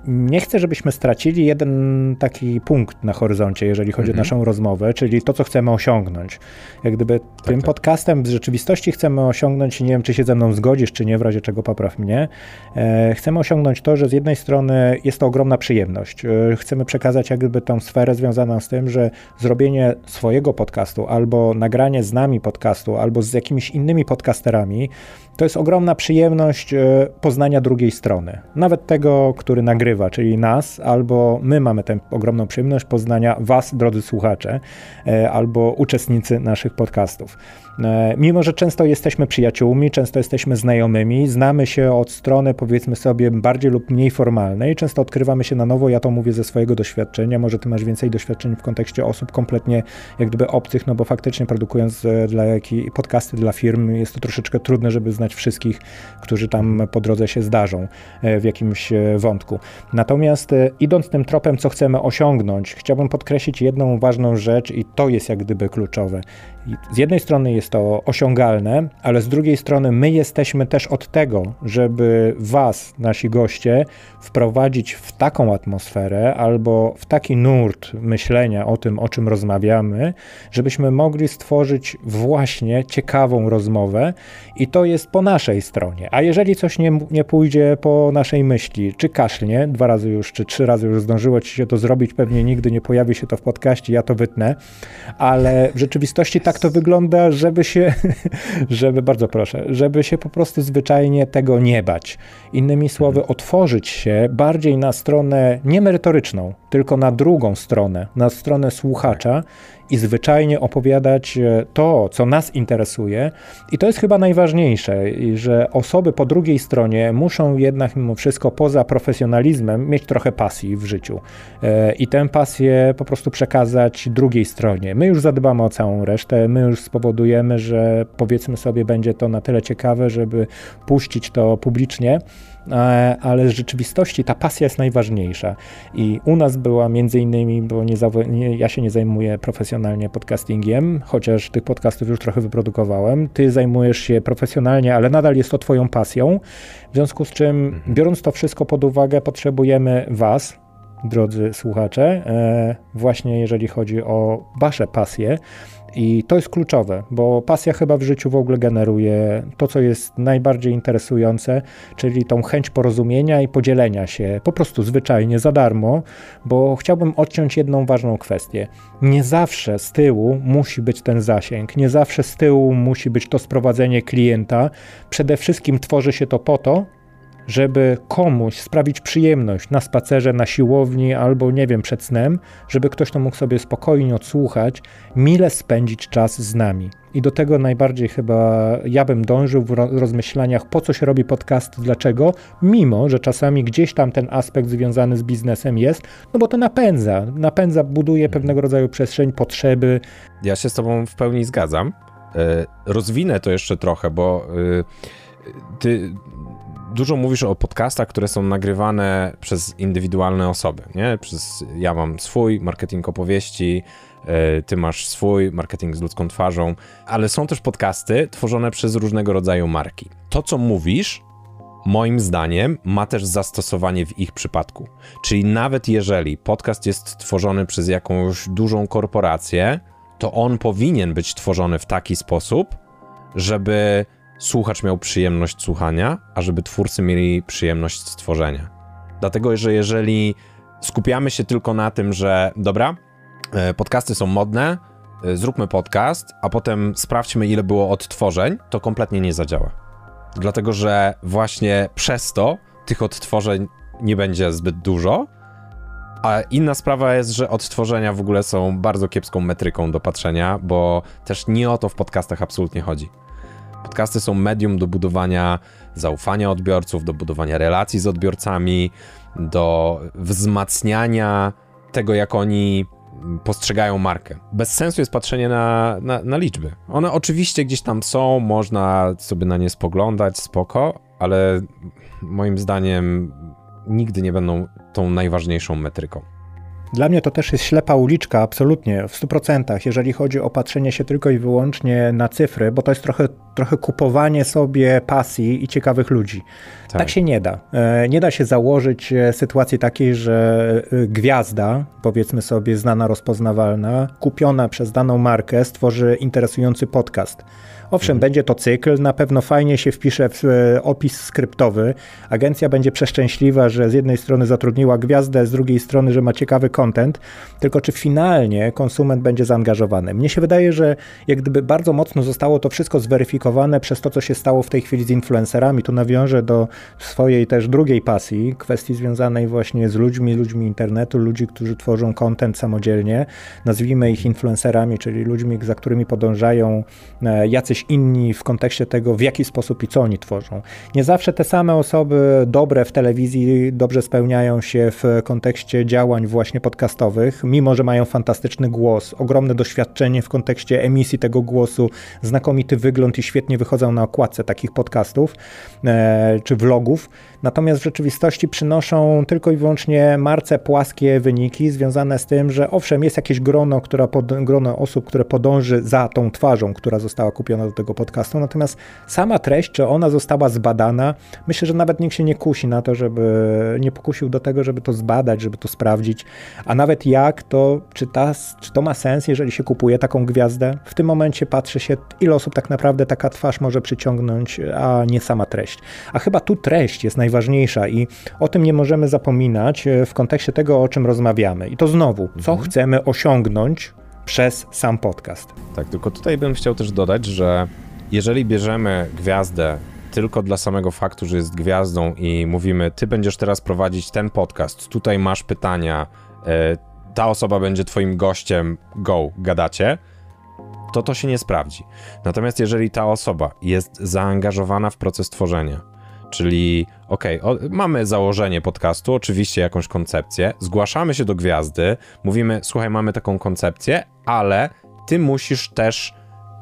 nie chcę, żebyśmy stracili jeden taki punkt na horyzoncie, jeżeli chodzi mm-hmm. o naszą rozmowę, czyli to, co chcemy osiągnąć. Jak gdyby tak, tym tak. podcastem w rzeczywistości chcemy osiągnąć, nie wiem, czy się ze mną zgodzisz, czy nie, w razie czego popraw mnie, e, chcemy osiągnąć to, że z jednej strony jest to ogromna przyjemność. E, chcemy przekazać jak gdyby tą sferę związaną z tym, że zrobienie swojego podcastu, albo nagranie z nami podcastu, albo z jakimiś innymi podcasterami, to jest ogromna przyjemność e, poznania drugiej strony. Nawet tego, który nagrywa, czyli nas, albo my mamy tę ogromną przyjemność poznania was, drodzy słuchacze, e, albo uczestnicy naszych podcastów. Mimo, że często jesteśmy przyjaciółmi, często jesteśmy znajomymi, znamy się od strony, powiedzmy sobie, bardziej lub mniej formalnej, często odkrywamy się na nowo, ja to mówię ze swojego doświadczenia, może ty masz więcej doświadczeń w kontekście osób kompletnie jak gdyby obcych, no bo faktycznie produkując dla jakiej, podcasty dla firm jest to troszeczkę trudne, żeby znać wszystkich, którzy tam po drodze się zdarzą w jakimś wątku. Natomiast idąc tym tropem, co chcemy osiągnąć, chciałbym podkreślić jedną ważną rzecz i to jest jak gdyby kluczowe. Z jednej strony jest to osiągalne, ale z drugiej strony my jesteśmy też od tego, żeby was, nasi goście, wprowadzić w taką atmosferę albo w taki nurt myślenia o tym, o czym rozmawiamy, żebyśmy mogli stworzyć właśnie ciekawą rozmowę i to jest po naszej stronie. A jeżeli coś nie, nie pójdzie po naszej myśli, czy kaszlnie, dwa razy już, czy trzy razy już zdążyło ci się to zrobić, pewnie nigdy nie pojawi się to w podcaście, ja to wytnę, ale w rzeczywistości tak to wygląda, że żeby się, żeby, bardzo proszę, żeby się po prostu zwyczajnie tego nie bać. Innymi słowy, otworzyć się bardziej na stronę nie merytoryczną, tylko na drugą stronę, na stronę słuchacza i zwyczajnie opowiadać to, co nas interesuje. I to jest chyba najważniejsze, że osoby po drugiej stronie muszą jednak mimo wszystko poza profesjonalizmem mieć trochę pasji w życiu i tę pasję po prostu przekazać drugiej stronie. My już zadbamy o całą resztę, my już spowodujemy, że powiedzmy sobie będzie to na tyle ciekawe, żeby puścić to publicznie, ale w rzeczywistości ta pasja jest najważniejsza i u nas była między innymi, bo nie, nie, ja się nie zajmuję profesjonalnie podcastingiem, chociaż tych podcastów już trochę wyprodukowałem, ty zajmujesz się profesjonalnie, ale nadal jest to twoją pasją, w związku z czym biorąc to wszystko pod uwagę potrzebujemy was, drodzy słuchacze, właśnie jeżeli chodzi o wasze pasje. I to jest kluczowe, bo pasja chyba w życiu w ogóle generuje to, co jest najbardziej interesujące, czyli tą chęć porozumienia i podzielenia się, po prostu zwyczajnie, za darmo, bo chciałbym odciąć jedną ważną kwestię. Nie zawsze z tyłu musi być ten zasięg, nie zawsze z tyłu musi być to sprowadzenie klienta. Przede wszystkim tworzy się to po to, żeby komuś sprawić przyjemność na spacerze, na siłowni albo, nie wiem, przed snem, żeby ktoś to mógł sobie spokojnie odsłuchać, mile spędzić czas z nami. I do tego najbardziej chyba ja bym dążył w rozmyślaniach, po co się robi podcast, dlaczego, mimo że czasami gdzieś tam ten aspekt związany z biznesem jest, no bo to napędza, napędza, buduje pewnego rodzaju przestrzeń, potrzeby. Ja się z tobą w pełni zgadzam. Yy, rozwinę to jeszcze trochę, bo yy, ty... dużo mówisz o podcastach, które są nagrywane przez indywidualne osoby, nie? Przez, ja mam swój Marketing Opowieści, ty masz swój Marketing z ludzką twarzą, ale są też podcasty tworzone przez różnego rodzaju marki. To, co mówisz, moim zdaniem ma też zastosowanie w ich przypadku. Czyli nawet jeżeli podcast jest tworzony przez jakąś dużą korporację, to on powinien być tworzony w taki sposób, żeby słuchacz miał przyjemność słuchania, a żeby twórcy mieli przyjemność stworzenia. Dlatego, że jeżeli skupiamy się tylko na tym, że dobra, podcasty są modne, zróbmy podcast, a potem sprawdźmy, ile było odtworzeń, to kompletnie nie zadziała. Dlatego, że właśnie przez to tych odtworzeń nie będzie zbyt dużo, a inna sprawa jest, że odtworzenia w ogóle są bardzo kiepską metryką do patrzenia, bo też nie o to w podcastach absolutnie chodzi. Podcasty są medium do budowania zaufania odbiorców, do budowania relacji z odbiorcami, do wzmacniania tego, jak oni postrzegają markę. Bez sensu jest patrzenie na, na, na liczby. One oczywiście gdzieś tam są, można sobie na nie spoglądać, spoko, ale moim zdaniem nigdy nie będą tą najważniejszą metryką. Dla mnie to też jest ślepa uliczka, absolutnie, w stu procentach, jeżeli chodzi o patrzenie się tylko i wyłącznie na cyfry, bo to jest trochę, trochę kupowanie sobie pasji i ciekawych ludzi. Tak. Tak się nie da. Nie da się założyć sytuacji takiej, że gwiazda, powiedzmy sobie znana, rozpoznawalna, kupiona przez daną markę stworzy interesujący podcast. Owszem, mhm. będzie to cykl, na pewno fajnie się wpisze w opis skryptowy. Agencja będzie przeszczęśliwa, że z jednej strony zatrudniła gwiazdę, z drugiej strony, że ma ciekawy content, tylko czy finalnie konsument będzie zaangażowany. Mnie się wydaje, że jak gdyby bardzo mocno zostało to wszystko zweryfikowane przez to, co się stało w tej chwili z influencerami. Tu nawiążę do swojej też drugiej pasji, kwestii związanej właśnie z ludźmi, ludźmi internetu, ludzi, którzy tworzą content samodzielnie. Nazwijmy ich influencerami, czyli ludźmi, za którymi podążają jacyś inni w kontekście tego, w jaki sposób i co oni tworzą. Nie zawsze te same osoby dobre w telewizji dobrze spełniają się w kontekście działań właśnie podcastowych, mimo że mają fantastyczny głos, ogromne doświadczenie w kontekście emisji tego głosu, znakomity wygląd i świetnie wychodzą na okładce takich podcastów e, czy vlogów. Natomiast w rzeczywistości przynoszą tylko i wyłącznie marce płaskie wyniki związane z tym, że owszem, jest jakieś grono, która pod, grono osób, które podąży za tą twarzą, która została kupiona do tego podcastu, natomiast sama treść, czy ona została zbadana, myślę, że nawet nikt się nie kusi na to, żeby nie pokusił do tego, żeby to zbadać, żeby to sprawdzić, a nawet jak to, czy, ta, czy to ma sens, jeżeli się kupuje taką gwiazdę. W tym momencie patrzy się, ile osób tak naprawdę taka twarz może przyciągnąć, a nie sama treść. A chyba tu treść jest najważniejsza i o tym nie możemy zapominać w kontekście tego, o czym rozmawiamy. I to znowu, co mhm. chcemy osiągnąć przez sam podcast. Tak, tylko tutaj bym chciał też dodać, że jeżeli bierzemy gwiazdę tylko dla samego faktu, że jest gwiazdą i mówimy, ty będziesz teraz prowadzić ten podcast, tutaj masz pytania, ta osoba będzie twoim gościem, go, gadacie, to to się nie sprawdzi. Natomiast jeżeli ta osoba jest zaangażowana w proces tworzenia, czyli okej, okay, mamy założenie podcastu, oczywiście jakąś koncepcję, zgłaszamy się do gwiazdy, mówimy, słuchaj, mamy taką koncepcję, ale ty musisz też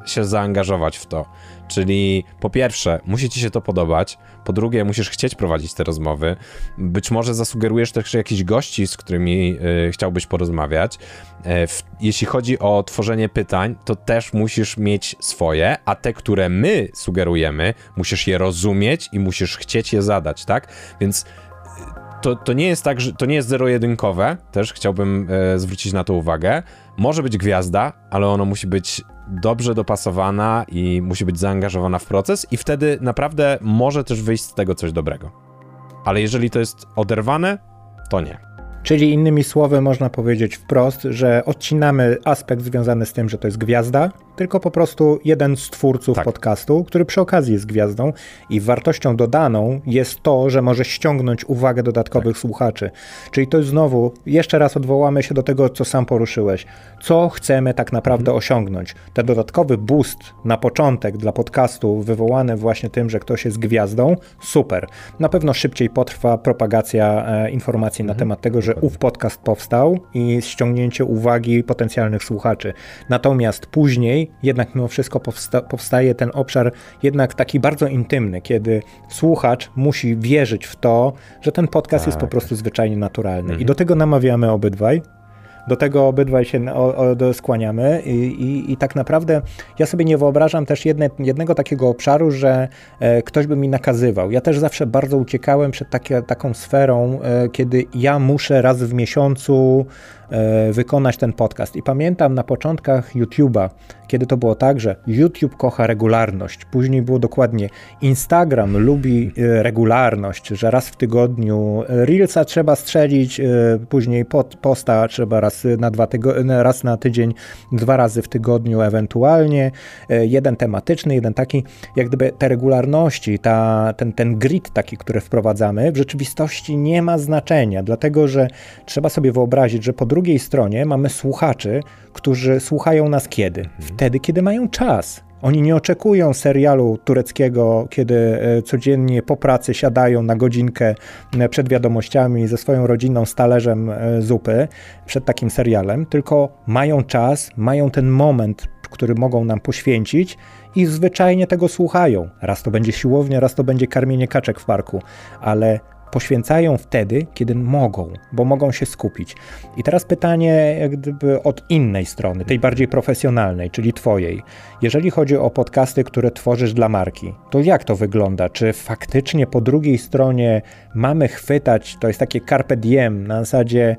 się zaangażować w to. Czyli po pierwsze, musi ci się to podobać, po drugie, musisz chcieć prowadzić te rozmowy, być może zasugerujesz też jakichś gości, z którymi y, chciałbyś porozmawiać. E, w, jeśli chodzi o tworzenie pytań, to też musisz mieć swoje, a te, które my sugerujemy, musisz je rozumieć i musisz chcieć je zadać, tak? Więc to, to nie jest tak, że to nie jest zero-jedynkowe, też chciałbym e, zwrócić na to uwagę. Może być gwiazda, ale ono musi być dobrze dopasowana i musi być zaangażowana w proces i wtedy naprawdę może też wyjść z tego coś dobrego. Ale jeżeli to jest oderwane, to nie. Czyli innymi słowy można powiedzieć wprost, że odcinamy aspekt związany z tym, że to jest gwiazda, tylko po prostu jeden z twórców tak. podcastu, który przy okazji jest gwiazdą i wartością dodaną jest to, że może ściągnąć uwagę dodatkowych tak. słuchaczy. Czyli to znowu, jeszcze raz odwołamy się do tego, co sam poruszyłeś. Co chcemy tak naprawdę mhm. osiągnąć? Ten dodatkowy boost na początek dla podcastu wywołany właśnie tym, że ktoś jest gwiazdą, super. Na pewno szybciej potrwa propagacja e, informacji mhm. na temat tego, że ów podcast powstał i ściągnięcie uwagi potencjalnych słuchaczy. Natomiast później jednak mimo wszystko powsta- powstaje ten obszar jednak taki bardzo intymny, kiedy słuchacz musi wierzyć w to, że ten podcast tak. jest po prostu zwyczajnie naturalny. Mhm. I do tego namawiamy obydwaj. Do tego obydwaj się o, o, skłaniamy i, i, i tak naprawdę ja sobie nie wyobrażam też jedne, jednego takiego obszaru, że e, ktoś by mi nakazywał. Ja też zawsze bardzo uciekałem przed takie, taką sferą, e, kiedy ja muszę raz w miesiącu e, wykonać ten podcast. I pamiętam na początkach YouTube'a, kiedy to było tak, że YouTube kocha regularność. Później było dokładnie Instagram lubi e, regularność, że raz w tygodniu Reelsa trzeba strzelić, e, później pod, posta trzeba raz na, dwa tygo- raz na tydzień, dwa razy w tygodniu ewentualnie, e, jeden tematyczny, jeden taki, jak gdyby te regularności, ta, ten, ten grid taki, który wprowadzamy, w rzeczywistości nie ma znaczenia, dlatego że trzeba sobie wyobrazić, że po drugiej stronie mamy słuchaczy, którzy słuchają nas kiedy? Wtedy, kiedy mają czas. Oni nie oczekują serialu tureckiego, kiedy codziennie po pracy siadają na godzinkę przed wiadomościami ze swoją rodziną z talerzem zupy, przed takim serialem, tylko mają czas, mają ten moment, który mogą nam poświęcić i zwyczajnie tego słuchają. Raz to będzie siłownia, raz to będzie karmienie kaczek w parku, ale poświęcają wtedy, kiedy mogą, bo mogą się skupić. I teraz pytanie jak gdyby od innej strony, tej bardziej profesjonalnej, czyli twojej. Jeżeli chodzi o podcasty, które tworzysz dla marki, to jak to wygląda? Czy faktycznie po drugiej stronie mamy chwytać, to jest takie carpe diem, na zasadzie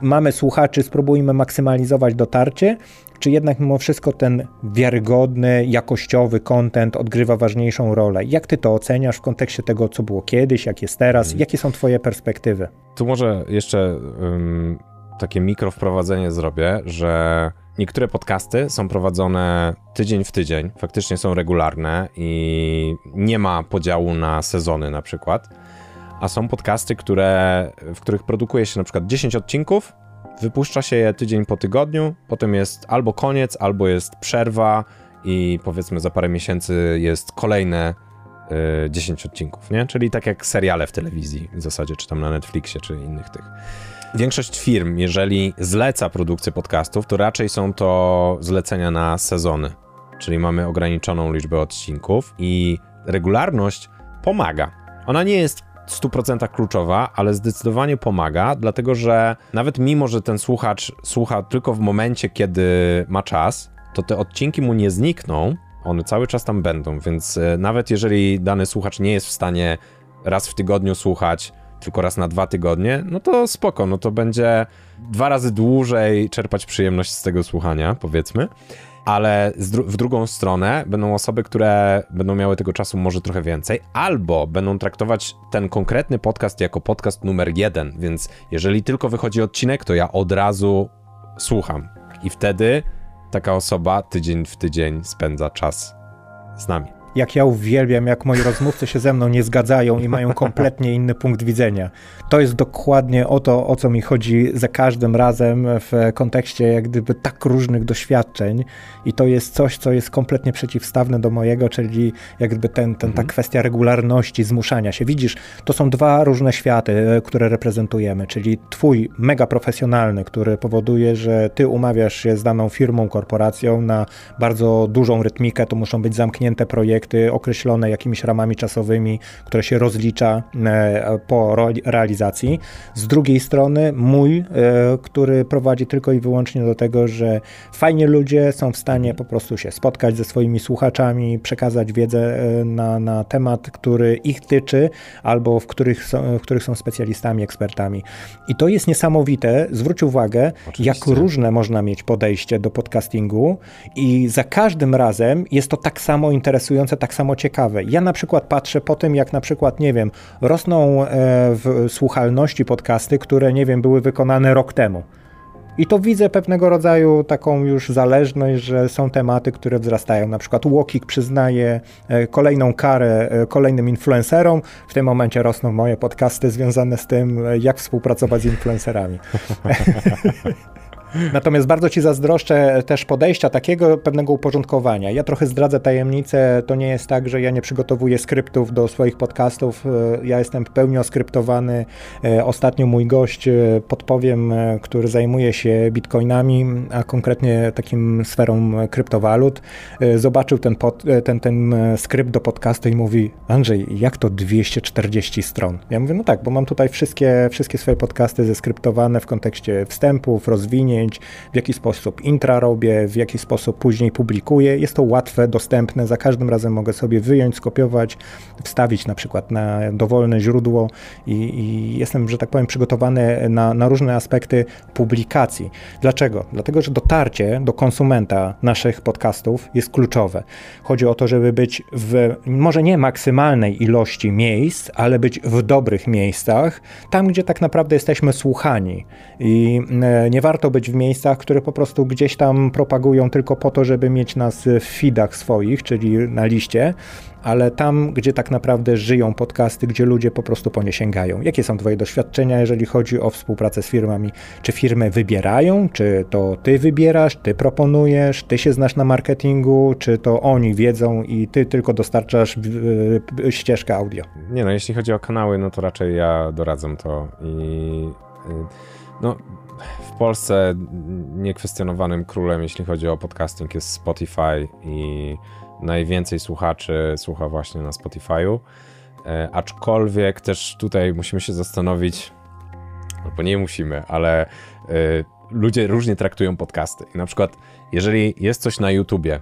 mamy słuchaczy, spróbujmy maksymalizować dotarcie, czy jednak mimo wszystko ten wiarygodny, jakościowy content odgrywa ważniejszą rolę? Jak ty to oceniasz w kontekście tego, co było kiedyś, jak jest teraz? Hmm. Jakie są twoje perspektywy? Tu może jeszcze um, takie mikro wprowadzenie zrobię, że niektóre podcasty są prowadzone tydzień w tydzień, faktycznie są regularne i nie ma podziału na sezony na przykład, a są podcasty, które, w których produkuje się na przykład dziesięć odcinków, wypuszcza się je tydzień po tygodniu, potem jest albo koniec, albo jest przerwa i powiedzmy za parę miesięcy jest kolejne y, dziesięć odcinków, nie? Czyli tak jak seriale w telewizji w zasadzie, czy tam na Netflixie, czy innych tych. Większość firm, jeżeli zleca produkcję podcastów, to raczej są to zlecenia na sezony, czyli mamy ograniczoną liczbę odcinków i regularność pomaga. Ona nie jest w stu procentach kluczowa, ale zdecydowanie pomaga, dlatego że nawet mimo, że ten słuchacz słucha tylko w momencie, kiedy ma czas, to te odcinki mu nie znikną, one cały czas tam będą, więc nawet jeżeli dany słuchacz nie jest w stanie raz w tygodniu słuchać, tylko raz na dwa tygodnie, no to spoko, no to będzie dwa razy dłużej czerpać przyjemność z tego słuchania, powiedzmy. Ale dru- w drugą stronę będą osoby, które będą miały tego czasu może trochę więcej, albo będą traktować ten konkretny podcast jako podcast numer jeden, więc jeżeli tylko wychodzi odcinek, to ja od razu słucham i wtedy taka osoba tydzień w tydzień spędza czas z nami. Jak ja uwielbiam, jak moi rozmówcy się ze mną nie zgadzają i mają kompletnie inny punkt widzenia. To jest dokładnie o to, o co mi chodzi za każdym razem w kontekście jak gdyby tak różnych doświadczeń i to jest coś, co jest kompletnie przeciwstawne do mojego, czyli jak gdyby ten, ten, ta kwestia regularności, zmuszania się. Widzisz, to są dwa różne światy, które reprezentujemy, czyli twój mega profesjonalny, który powoduje, że ty umawiasz się z daną firmą, korporacją na bardzo dużą rytmikę, to muszą być zamknięte projekty, określone jakimiś ramami czasowymi, które się rozlicza po realizacji. Z drugiej strony mój, który prowadzi tylko i wyłącznie do tego, że fajnie ludzie są w stanie po prostu się spotkać ze swoimi słuchaczami, przekazać wiedzę na, na temat, który ich tyczy, albo w których, są, w których są specjalistami, ekspertami. I to jest niesamowite. Zwróć uwagę, Oczywiście. Jak różne można mieć podejście do podcastingu i za każdym razem jest to tak samo interesujące, tak samo ciekawe. Ja na przykład patrzę po tym, jak na przykład, nie wiem, rosną e, w słuchalności podcasty, które, nie wiem, były wykonane rok temu. I to widzę pewnego rodzaju taką już zależność, że są tematy, które wzrastają. Na przykład UOKiK przyznaje kolejną karę kolejnym influencerom. W tym momencie rosną moje podcasty związane z tym, jak współpracować z influencerami. Natomiast bardzo ci zazdroszczę też podejścia takiego pewnego uporządkowania. Ja trochę zdradzę tajemnicę, to nie jest tak, że ja nie przygotowuję skryptów do swoich podcastów, ja jestem w pełni oskryptowany. Ostatnio mój gość, podpowiem, który zajmuje się bitcoinami, a konkretnie takim sferą kryptowalut, zobaczył ten, pod, ten, ten skrypt do podcastu i mówi: Andrzej, jak to dwieście czterdzieści stron? Ja mówię, no tak, bo mam tutaj wszystkie, wszystkie swoje podcasty zeskryptowane w kontekście wstępów, rozwinięć, w jaki sposób intra robię, w jaki sposób później publikuję. Jest to łatwe, dostępne, za każdym razem mogę sobie wyjąć, skopiować, wstawić na przykład na dowolne źródło i, i jestem, że tak powiem, przygotowany na, na różne aspekty publikacji. Dlaczego? Dlatego, że dotarcie do konsumenta naszych podcastów jest kluczowe. Chodzi o to, żeby być w może nie maksymalnej ilości miejsc, ale być w dobrych miejscach, tam gdzie tak naprawdę jesteśmy słuchani. I nie warto być w miejscach, które po prostu gdzieś tam propagują tylko po to, żeby mieć nas w feedach swoich, czyli na liście, ale tam, gdzie tak naprawdę żyją podcasty, gdzie ludzie po prostu po nie sięgają. Jakie są twoje doświadczenia, jeżeli chodzi o współpracę z firmami? Czy firmy wybierają? Czy to ty wybierasz, ty proponujesz, ty się znasz na marketingu, czy to oni wiedzą i ty tylko dostarczasz yy, ścieżkę audio? Nie no, jeśli chodzi o kanały, no to raczej ja doradzam to i yy, no... W Polsce niekwestionowanym królem, jeśli chodzi o podcasting, jest Spotify i najwięcej słuchaczy słucha właśnie na Spotify'u, e, aczkolwiek też tutaj musimy się zastanowić, no bo nie musimy, ale e, ludzie różnie traktują podcasty. I na przykład, jeżeli jest coś na YouTubie,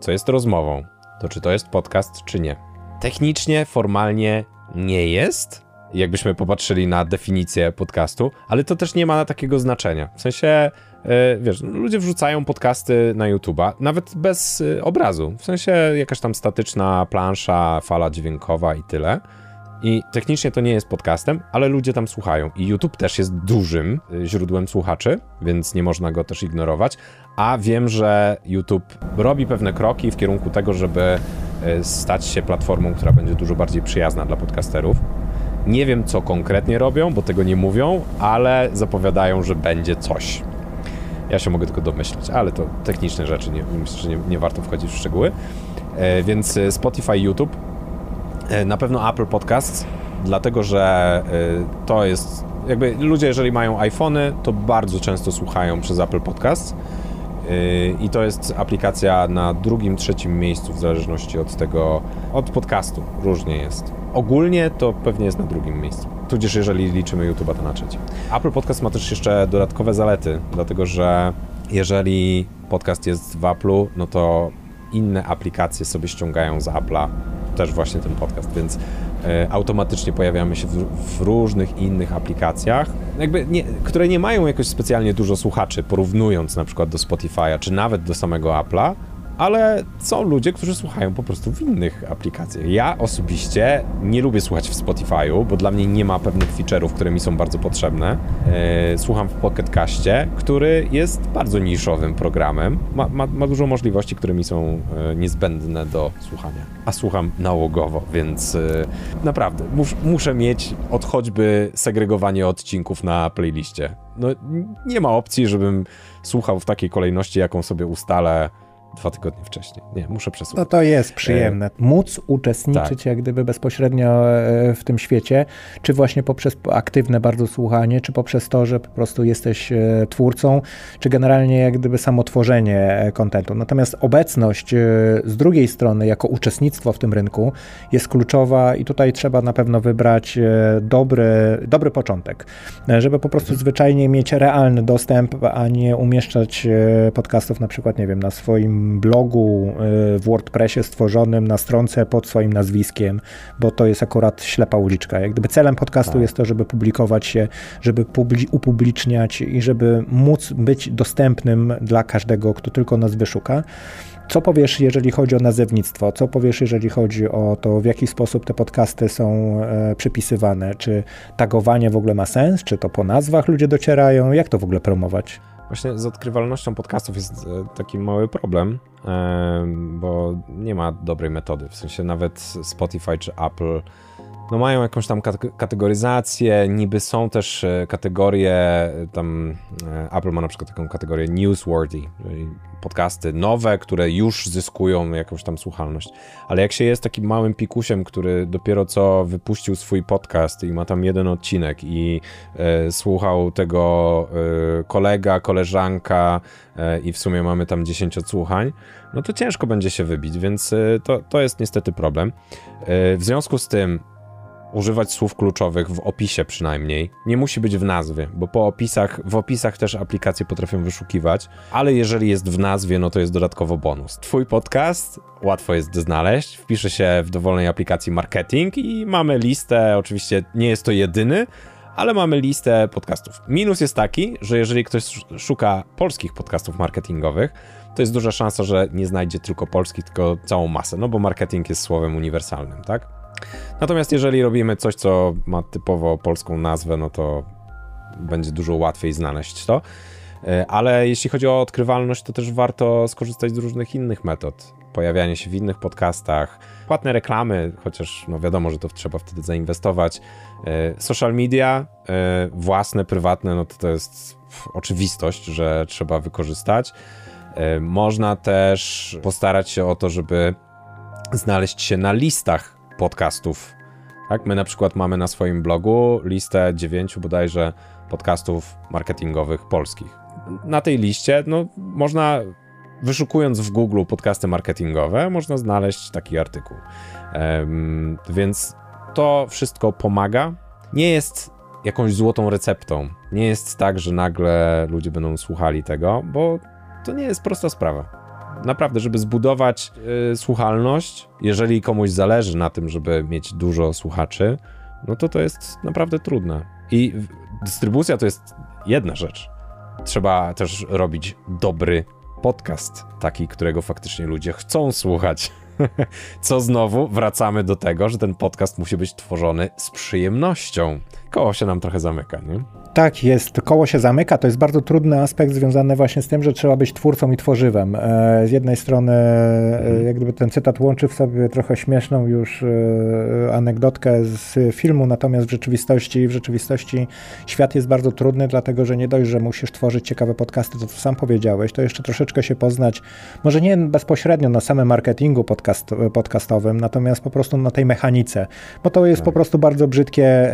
co jest rozmową, to czy to jest podcast, czy nie? Technicznie, formalnie nie jest, jakbyśmy popatrzyli na definicję podcastu, ale to też nie ma takiego znaczenia. W sensie, wiesz, ludzie wrzucają podcasty na YouTube'a, nawet bez obrazu. W sensie jakaś tam statyczna plansza, fala dźwiękowa i tyle. I technicznie to nie jest podcastem, ale ludzie tam słuchają. I YouTube też jest dużym źródłem słuchaczy, więc nie można go też ignorować. A wiem, że YouTube robi pewne kroki w kierunku tego, żeby stać się platformą, która będzie dużo bardziej przyjazna dla podcasterów. Nie wiem, co konkretnie robią, bo tego nie mówią, ale zapowiadają, że będzie coś. Ja się mogę tylko domyślać, ale to techniczne rzeczy, nie, myślę, że nie, nie warto wchodzić w szczegóły. E, więc Spotify, YouTube, e, na pewno Apple Podcast, dlatego że e, to jest, jakby ludzie, jeżeli mają iPhony, to bardzo często słuchają przez Apple Podcast e, i to jest aplikacja na drugim, trzecim miejscu w zależności od tego, od podcastu, różnie jest. Ogólnie to pewnie jest na drugim miejscu. Tudzież jeżeli liczymy YouTube'a, to na trzecim. Apple Podcast ma też jeszcze dodatkowe zalety, dlatego że jeżeli podcast jest w Apple'u, no to inne aplikacje sobie ściągają z Apple'a też właśnie ten podcast, więc y, automatycznie pojawiamy się w, w różnych innych aplikacjach, jakby nie, które nie mają jakoś specjalnie dużo słuchaczy, porównując na przykład do Spotify'a, czy nawet do samego Apple'a, ale są ludzie, którzy słuchają po prostu w innych aplikacjach. Ja osobiście nie lubię słuchać w Spotify'u, bo dla mnie nie ma pewnych feature'ów, które mi są bardzo potrzebne. Słucham w Pocket Castie, który jest bardzo niszowym programem. Ma, ma, ma dużo możliwości, które mi są niezbędne do słuchania. A słucham nałogowo, więc naprawdę mus, muszę mieć od choćby segregowanie odcinków na playliście. No, nie ma opcji, żebym słuchał w takiej kolejności, jaką sobie ustalę dwa tygodnie wcześniej. Nie, muszę przesłuchać. No to jest przyjemne. Móc uczestniczyć tak, jak gdyby bezpośrednio w tym świecie, czy właśnie poprzez aktywne bardzo słuchanie, czy poprzez to, że po prostu jesteś twórcą, czy generalnie jak gdyby samotworzenie kontentu. Natomiast obecność z drugiej strony, jako uczestnictwo w tym rynku, jest kluczowa i tutaj trzeba na pewno wybrać dobry, dobry początek, żeby po prostu zwyczajnie mieć realny dostęp, a nie umieszczać podcastów na przykład, nie wiem, na swoim blogu w WordPressie stworzonym na stronce pod swoim nazwiskiem, bo to jest akurat ślepa uliczka. Jak gdyby celem podcastu tak jest to, żeby publikować się, żeby publi- upubliczniać i żeby móc być dostępnym dla każdego, kto tylko nas wyszuka. Co powiesz, jeżeli chodzi o nazewnictwo? Co powiesz, jeżeli chodzi o to, w jaki sposób te podcasty są e, przypisywane? Czy tagowanie w ogóle ma sens? Czy to po nazwach ludzie docierają? Jak to w ogóle promować? Właśnie z odkrywalnością podcastów jest taki mały problem, bo nie ma dobrej metody. W sensie nawet Spotify czy Apple no mają jakąś tam kategoryzację, niby są też kategorie, tam Apple ma na przykład taką kategorię newsworthy, czyli podcasty nowe, które już zyskują jakąś tam słuchalność, ale jak się jest takim małym pikusiem, który dopiero co wypuścił swój podcast i ma tam jeden odcinek i y, słuchał tego y, kolega, koleżanka y, i w sumie mamy tam dziesięć odsłuchań, no to ciężko będzie się wybić, więc y, to, to jest niestety problem. Y, w związku z tym używać słów kluczowych w opisie przynajmniej. Nie musi być w nazwie, bo po opisach, w opisach też aplikacje potrafią wyszukiwać, ale jeżeli jest w nazwie, no to jest dodatkowo bonus. Twój podcast łatwo jest znaleźć, wpisze się w dowolnej aplikacji marketing i mamy listę, oczywiście nie jest to jedyny, ale mamy listę podcastów. Minus jest taki, że jeżeli ktoś szuka polskich podcastów marketingowych, to jest duża szansa, że nie znajdzie tylko polskich, tylko całą masę, no bo marketing jest słowem uniwersalnym, tak? Natomiast jeżeli robimy coś, co ma typowo polską nazwę, no to będzie dużo łatwiej znaleźć to. Ale jeśli chodzi o odkrywalność, to też warto skorzystać z różnych innych metod. Pojawianie się w innych podcastach, płatne reklamy, chociaż no wiadomo, że to trzeba wtedy zainwestować. Social media, własne, prywatne, no to, to jest oczywistość, że trzeba wykorzystać. Można też postarać się o to, żeby znaleźć się na listach podcastów, tak? My na przykład mamy na swoim blogu listę dziewięciu bodajże podcastów marketingowych polskich. Na tej liście, no, można, wyszukując w Google podcasty marketingowe, można znaleźć taki artykuł. Um, więc to wszystko pomaga. Nie jest jakąś złotą receptą. Nie jest tak, że nagle ludzie będą słuchali tego, bo to nie jest prosta sprawa. Naprawdę, żeby zbudować y, słuchalność, jeżeli komuś zależy na tym, żeby mieć dużo słuchaczy, no to to jest naprawdę trudne. I dystrybucja to jest jedna rzecz. Trzeba też robić dobry podcast, taki, którego faktycznie ludzie chcą słuchać. Co znowu wracamy do tego, że ten podcast musi być tworzony z przyjemnością. Koło się nam trochę zamyka, nie? Tak jest, koło się zamyka. To jest bardzo trudny aspekt związany właśnie z tym, że trzeba być twórcą i tworzywem. Z jednej strony jak gdyby ten cytat łączy w sobie trochę śmieszną już anegdotkę z filmu, natomiast w rzeczywistości, w rzeczywistości świat jest bardzo trudny, dlatego że nie dość, że musisz tworzyć ciekawe podcasty, to co sam powiedziałeś, to jeszcze troszeczkę się poznać, może nie bezpośrednio na samym marketingu podcast, podcastowym, natomiast po prostu na tej mechanice, bo to jest po prostu bardzo brzydkie,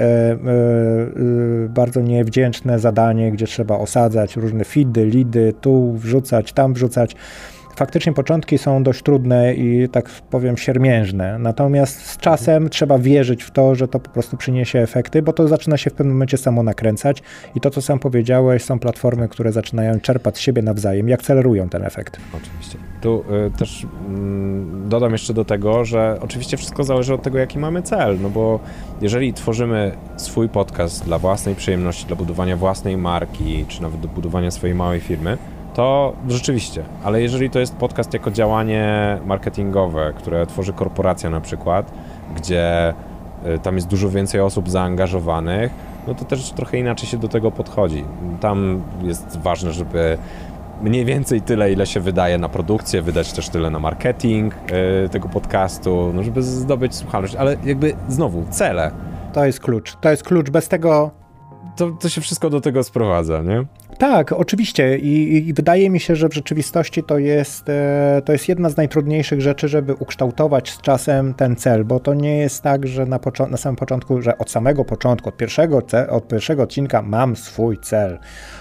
bardzo nie wdzięczne zadanie, gdzie trzeba osadzać różne feedy, lidy, tu wrzucać, tam wrzucać. Faktycznie początki są dość trudne i tak powiem siermiężne, natomiast z czasem trzeba wierzyć w to, że to po prostu przyniesie efekty, bo to zaczyna się w pewnym momencie samo nakręcać i to, co sam powiedziałeś, są platformy, które zaczynają czerpać z siebie nawzajem i akcelerują ten efekt. Oczywiście. Tu y, też y, dodam jeszcze do tego, że oczywiście wszystko zależy od tego, jaki mamy cel, no bo jeżeli tworzymy swój podcast dla własnej przyjemności, dla budowania własnej marki, czy nawet do budowania swojej małej firmy, to rzeczywiście, ale jeżeli to jest podcast jako działanie marketingowe, które tworzy korporacja na przykład, gdzie tam jest dużo więcej osób zaangażowanych, no to też trochę inaczej się do tego podchodzi. Tam jest ważne, żeby mniej więcej tyle, ile się wydaje na produkcję, wydać też tyle na marketing tego podcastu, no żeby zdobyć słuchalność, ale jakby znowu cele. To jest klucz, to jest klucz, bez tego... To, to się wszystko do tego sprowadza, nie? Tak, oczywiście. I, i wydaje mi się, że w rzeczywistości to jest, e, to jest jedna z najtrudniejszych rzeczy, żeby ukształtować z czasem ten cel, bo to nie jest tak, że na, poczo- na samym początku, że od samego początku, od pierwszego, ce- od pierwszego odcinka mam swój cel.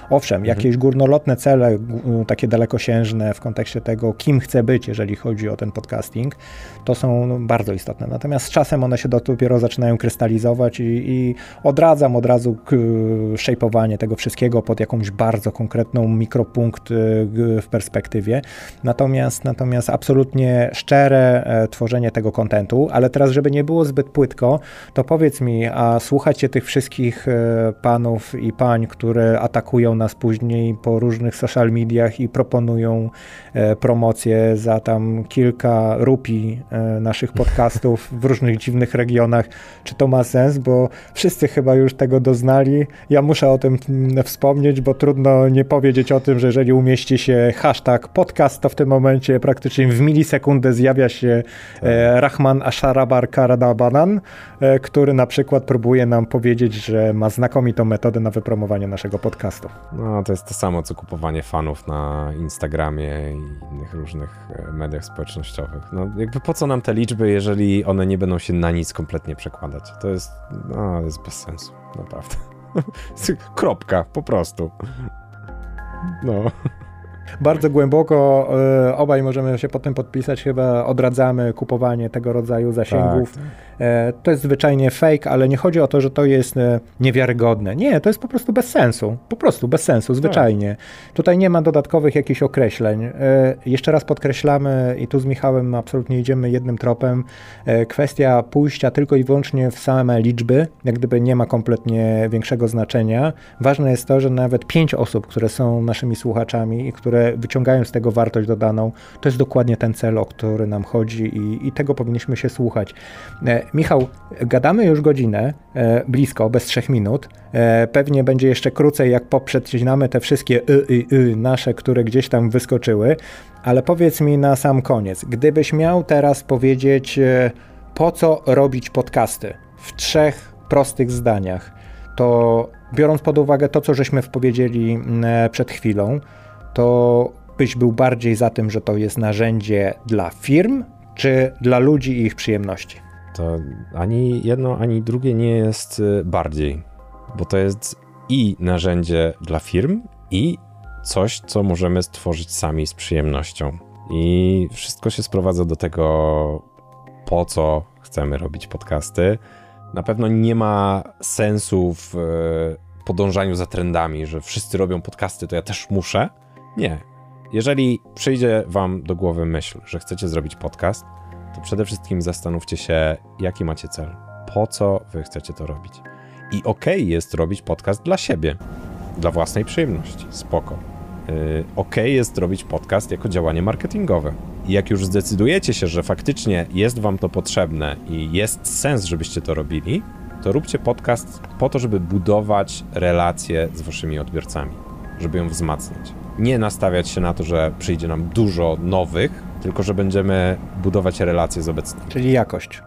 Owszem, mhm. jakieś górnolotne cele, takie dalekosiężne w kontekście tego, kim chcę być, jeżeli chodzi o ten podcasting, to są bardzo istotne. Natomiast z czasem one się dopiero zaczynają krystalizować i, i odradzam od razu k- szejpowanie tego wszystkiego pod jakąś bardzo konkretną mikropunkt w perspektywie. Natomiast, natomiast absolutnie szczere tworzenie tego kontentu, ale teraz, żeby nie było zbyt płytko, to powiedz mi, a słuchacie tych wszystkich panów i pań, które atakują nas później po różnych social mediach i proponują promocje za tam kilka rupi naszych podcastów w różnych dziwnych regionach. Czy to ma sens? Bo wszyscy chyba już tego doznali, ja muszę o tym wspomnieć, bo trudno nie powiedzieć o tym, że jeżeli umieści się hashtag podcast, to w tym momencie praktycznie w milisekundę zjawia się e, Rahman Asharabar Karadabanan, e, który na przykład próbuje nam powiedzieć, że ma znakomitą metodę na wypromowanie naszego podcastu. No to jest to samo, co kupowanie fanów na Instagramie i innych różnych mediach społecznościowych. No jakby po co nam te liczby, jeżeli one nie będą się na nic kompletnie przekładać? To jest, no, jest bez sensu, naprawdę. Kropka, po prostu. No. Bardzo głęboko y, obaj możemy się pod tym podpisać, chyba odradzamy kupowanie tego rodzaju zasięgów. Tak, tak. E, to jest zwyczajnie fake, ale nie chodzi o to, że to jest e, niewiarygodne. Nie, to jest po prostu bez sensu. Po prostu bez sensu, zwyczajnie. Tak. Tutaj nie ma dodatkowych jakichś określeń. E, jeszcze raz podkreślamy i tu z Michałem absolutnie idziemy jednym tropem. E, kwestia pójścia tylko i wyłącznie w same liczby, jak gdyby nie ma kompletnie większego znaczenia. Ważne jest to, że nawet pięć osób, które są naszymi słuchaczami i które wyciągają z tego wartość dodaną, to jest dokładnie ten cel, o który nam chodzi i, i tego powinniśmy się słuchać. E, Michał, gadamy już godzinę, e, blisko, bez trzech minut. E, pewnie będzie jeszcze krócej, jak poprzecinamy te wszystkie y, y, y nasze, które gdzieś tam wyskoczyły, ale powiedz mi na sam koniec, gdybyś miał teraz powiedzieć, e, po co robić podcasty w trzech prostych zdaniach, to biorąc pod uwagę to, co żeśmy powiedzieli e, przed chwilą, to byś był bardziej za tym, że to jest narzędzie dla firm, czy dla ludzi i ich przyjemności? To ani jedno, ani drugie nie jest bardziej, bo to jest i narzędzie dla firm, i coś, co możemy stworzyć sami z przyjemnością. I wszystko się sprowadza do tego, po co chcemy robić podcasty. Na pewno nie ma sensu w podążaniu za trendami, że wszyscy robią podcasty, to ja też muszę. Nie. Jeżeli przyjdzie wam do głowy myśl, że chcecie zrobić podcast, to przede wszystkim zastanówcie się, jaki macie cel, po co wy chcecie to robić. I okej jest robić podcast dla siebie, dla własnej przyjemności, spoko. Yy, okej jest robić podcast jako działanie marketingowe. I jak już zdecydujecie się, że faktycznie jest wam to potrzebne i jest sens, żebyście to robili, to róbcie podcast po to, żeby budować relacje z waszymi odbiorcami, żeby ją wzmacniać. Nie nastawiać się na to, że przyjdzie nam dużo nowych, tylko że będziemy budować relacje z obecnymi. Czyli jakość.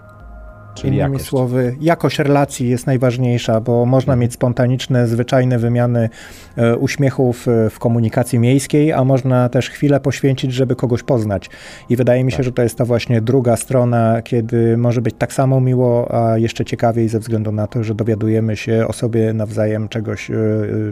Czyli Innymi jakość. słowy, jakość relacji jest najważniejsza, bo można mieć spontaniczne, zwyczajne wymiany e, uśmiechów w komunikacji miejskiej, a można też chwilę poświęcić, żeby kogoś poznać. I wydaje mi się, tak. że to jest ta właśnie druga strona, kiedy może być tak samo miło, a jeszcze ciekawiej ze względu na to, że dowiadujemy się o sobie nawzajem czegoś e,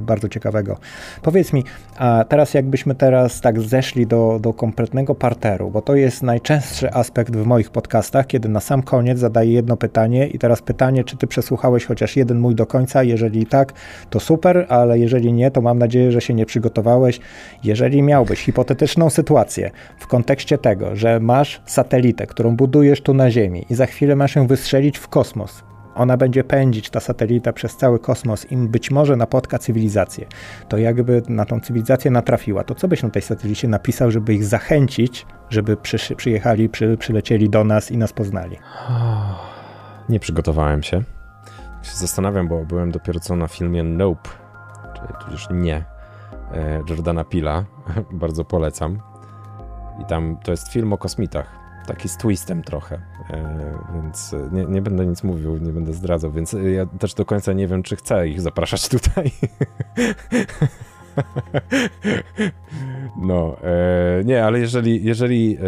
bardzo ciekawego. Powiedz mi, a teraz jakbyśmy teraz tak zeszli do, do kompletnego parteru, bo to jest najczęstszy aspekt w moich podcastach, kiedy na sam koniec zadaję jedno pytanie i teraz pytanie, czy ty przesłuchałeś chociaż jeden mój do końca, jeżeli tak, to super, ale jeżeli nie, to mam nadzieję, że się nie przygotowałeś. Jeżeli miałbyś hipotetyczną sytuację w kontekście tego, że masz satelitę, którą budujesz tu na Ziemi i za chwilę masz ją wystrzelić w kosmos, ona będzie pędzić, ta satelita, przez cały kosmos i być może napotka cywilizację, to jakby na tą cywilizację natrafiła, to co byś na tej satelicie napisał, żeby ich zachęcić, żeby przy, przyjechali, przy, przylecieli do nas i nas poznali? Nie przygotowałem się. się. Zastanawiam, bo byłem dopiero co na filmie Nope, czyli tudzież nie, Jordana Peela. Bardzo polecam. I tam to jest film o kosmitach. Taki z twistem trochę, więc nie, nie będę nic mówił, nie będę zdradzał, więc ja też do końca nie wiem, czy chcę ich zapraszać tutaj. No, nie, ale jeżeli, jeżeli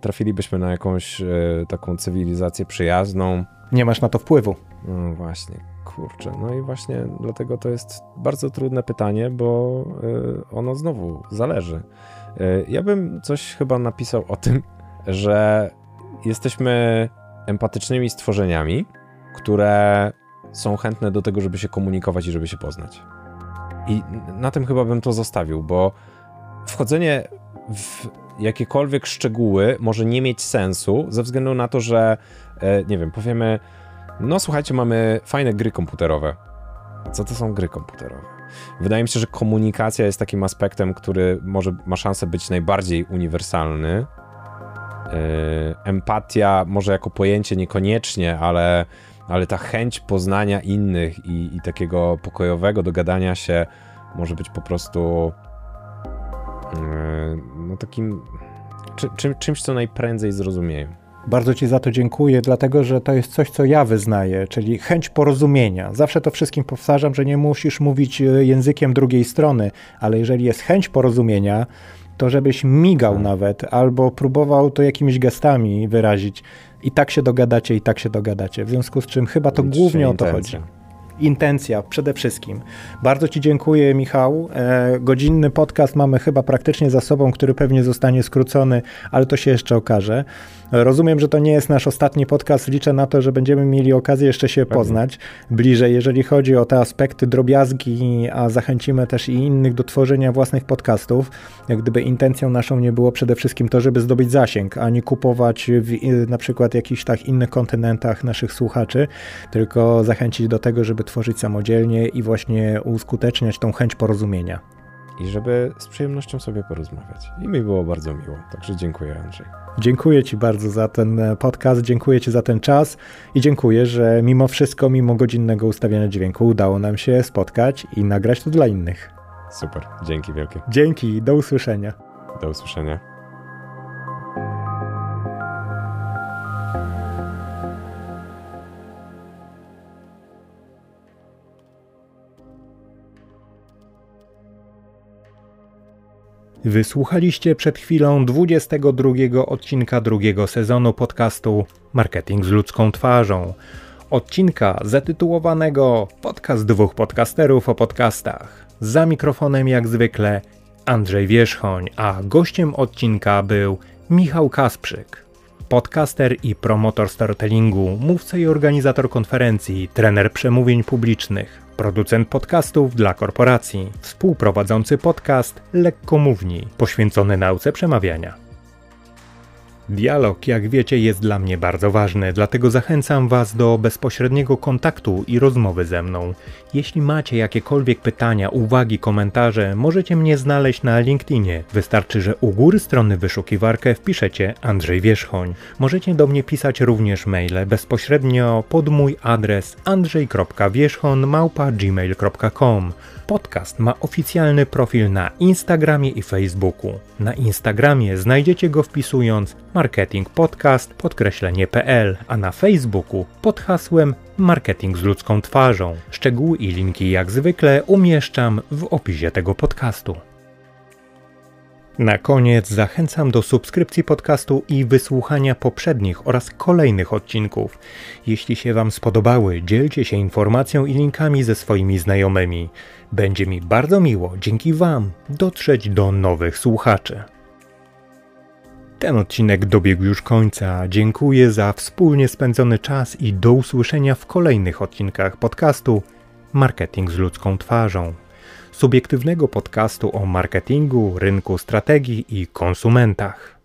trafilibyśmy na jakąś taką cywilizację przyjazną... Nie masz na to wpływu. No właśnie, kurczę, no i właśnie dlatego to jest bardzo trudne pytanie, bo ono znowu zależy. Ja bym coś chyba napisał o tym, że jesteśmy empatycznymi stworzeniami, które są chętne do tego, żeby się komunikować i żeby się poznać. I na tym chyba bym to zostawił, bo wchodzenie w jakiekolwiek szczegóły może nie mieć sensu ze względu na to, że nie wiem, powiemy, no słuchajcie, mamy fajne gry komputerowe. Co to są gry komputerowe? Wydaje mi się, że komunikacja jest takim aspektem, który może ma szansę być najbardziej uniwersalny. Empatia może jako pojęcie niekoniecznie, ale, ale ta chęć poznania innych i, i takiego pokojowego dogadania się może być po prostu yy, no takim czy, czym, czymś, co najprędzej zrozumieją. Bardzo Ci za to dziękuję, dlatego że to jest coś, co ja wyznaję, czyli chęć porozumienia. Zawsze to wszystkim powtarzam, że nie musisz mówić językiem drugiej strony, ale jeżeli jest chęć porozumienia, to żebyś migał hmm. nawet, albo próbował to jakimiś gestami wyrazić. I tak się dogadacie, i tak się dogadacie. W związku z czym chyba to Liczy głównie o to intencja. chodzi. Intencja przede wszystkim. Bardzo Ci dziękuję, Michał. E, godzinny podcast mamy chyba praktycznie za sobą, który pewnie zostanie skrócony, ale to się jeszcze okaże. Rozumiem, że to nie jest nasz ostatni podcast. Liczę na to, że będziemy mieli okazję jeszcze się Pewnie. poznać bliżej, jeżeli chodzi o te aspekty, drobiazgi, a zachęcimy też i innych do tworzenia własnych podcastów. Jak gdyby intencją naszą nie było przede wszystkim to, żeby zdobyć zasięg, a nie kupować w, na przykład jakichś tak innych kontynentach naszych słuchaczy, tylko zachęcić do tego, żeby tworzyć samodzielnie i właśnie uskuteczniać tą chęć porozumienia. I żeby z przyjemnością sobie porozmawiać. I mi było bardzo miło. Także dziękuję, Andrzej. Dziękuję Ci bardzo za ten podcast, dziękuję Ci za ten czas i dziękuję, że mimo wszystko, mimo godzinnego ustawiania dźwięku udało nam się spotkać i nagrać to dla innych. Super, dzięki wielkie. Dzięki, do usłyszenia. Do usłyszenia. Wysłuchaliście przed chwilą dwudziestego drugiego odcinka drugiego sezonu podcastu Marketing z ludzką twarzą. Odcinka zatytułowanego Podcast dwóch podcasterów o podcastach. Za mikrofonem jak zwykle Andrzej Wierzchoń, a gościem odcinka był Michał Kasprzyk. Podcaster i promotor storytellingu, mówca i organizator konferencji, trener przemówień publicznych, producent podcastów dla korporacji, współprowadzący podcast Lekko Mówni, poświęcony nauce przemawiania. Dialog, jak wiecie, jest dla mnie bardzo ważny, dlatego zachęcam Was do bezpośredniego kontaktu i rozmowy ze mną. Jeśli macie jakiekolwiek pytania, uwagi, komentarze, możecie mnie znaleźć na LinkedInie. Wystarczy, że u góry strony wyszukiwarkę wpiszecie Andrzej Wierzchoń. Możecie do mnie pisać również maile bezpośrednio pod mój adres andrzej kropka wierzchon małpa gmail kropka com. Podcast ma oficjalny profil na Instagramie i Facebooku. Na Instagramie znajdziecie go wpisując marketing podcast podkreślenie kropka p l, a na Facebooku pod hasłem Marketing z ludzką twarzą. Szczegóły i linki jak zwykle umieszczam w opisie tego podcastu. Na koniec zachęcam do subskrypcji podcastu i wysłuchania poprzednich oraz kolejnych odcinków. Jeśli się Wam spodobały, dzielcie się informacją i linkami ze swoimi znajomymi. Będzie mi bardzo miło dzięki Wam dotrzeć do nowych słuchaczy. Ten odcinek dobiegł już końca. Dziękuję za wspólnie spędzony czas i do usłyszenia w kolejnych odcinkach podcastu Marketing z ludzką twarzą. Subiektywnego podcastu o marketingu, rynku, strategii i konsumentach.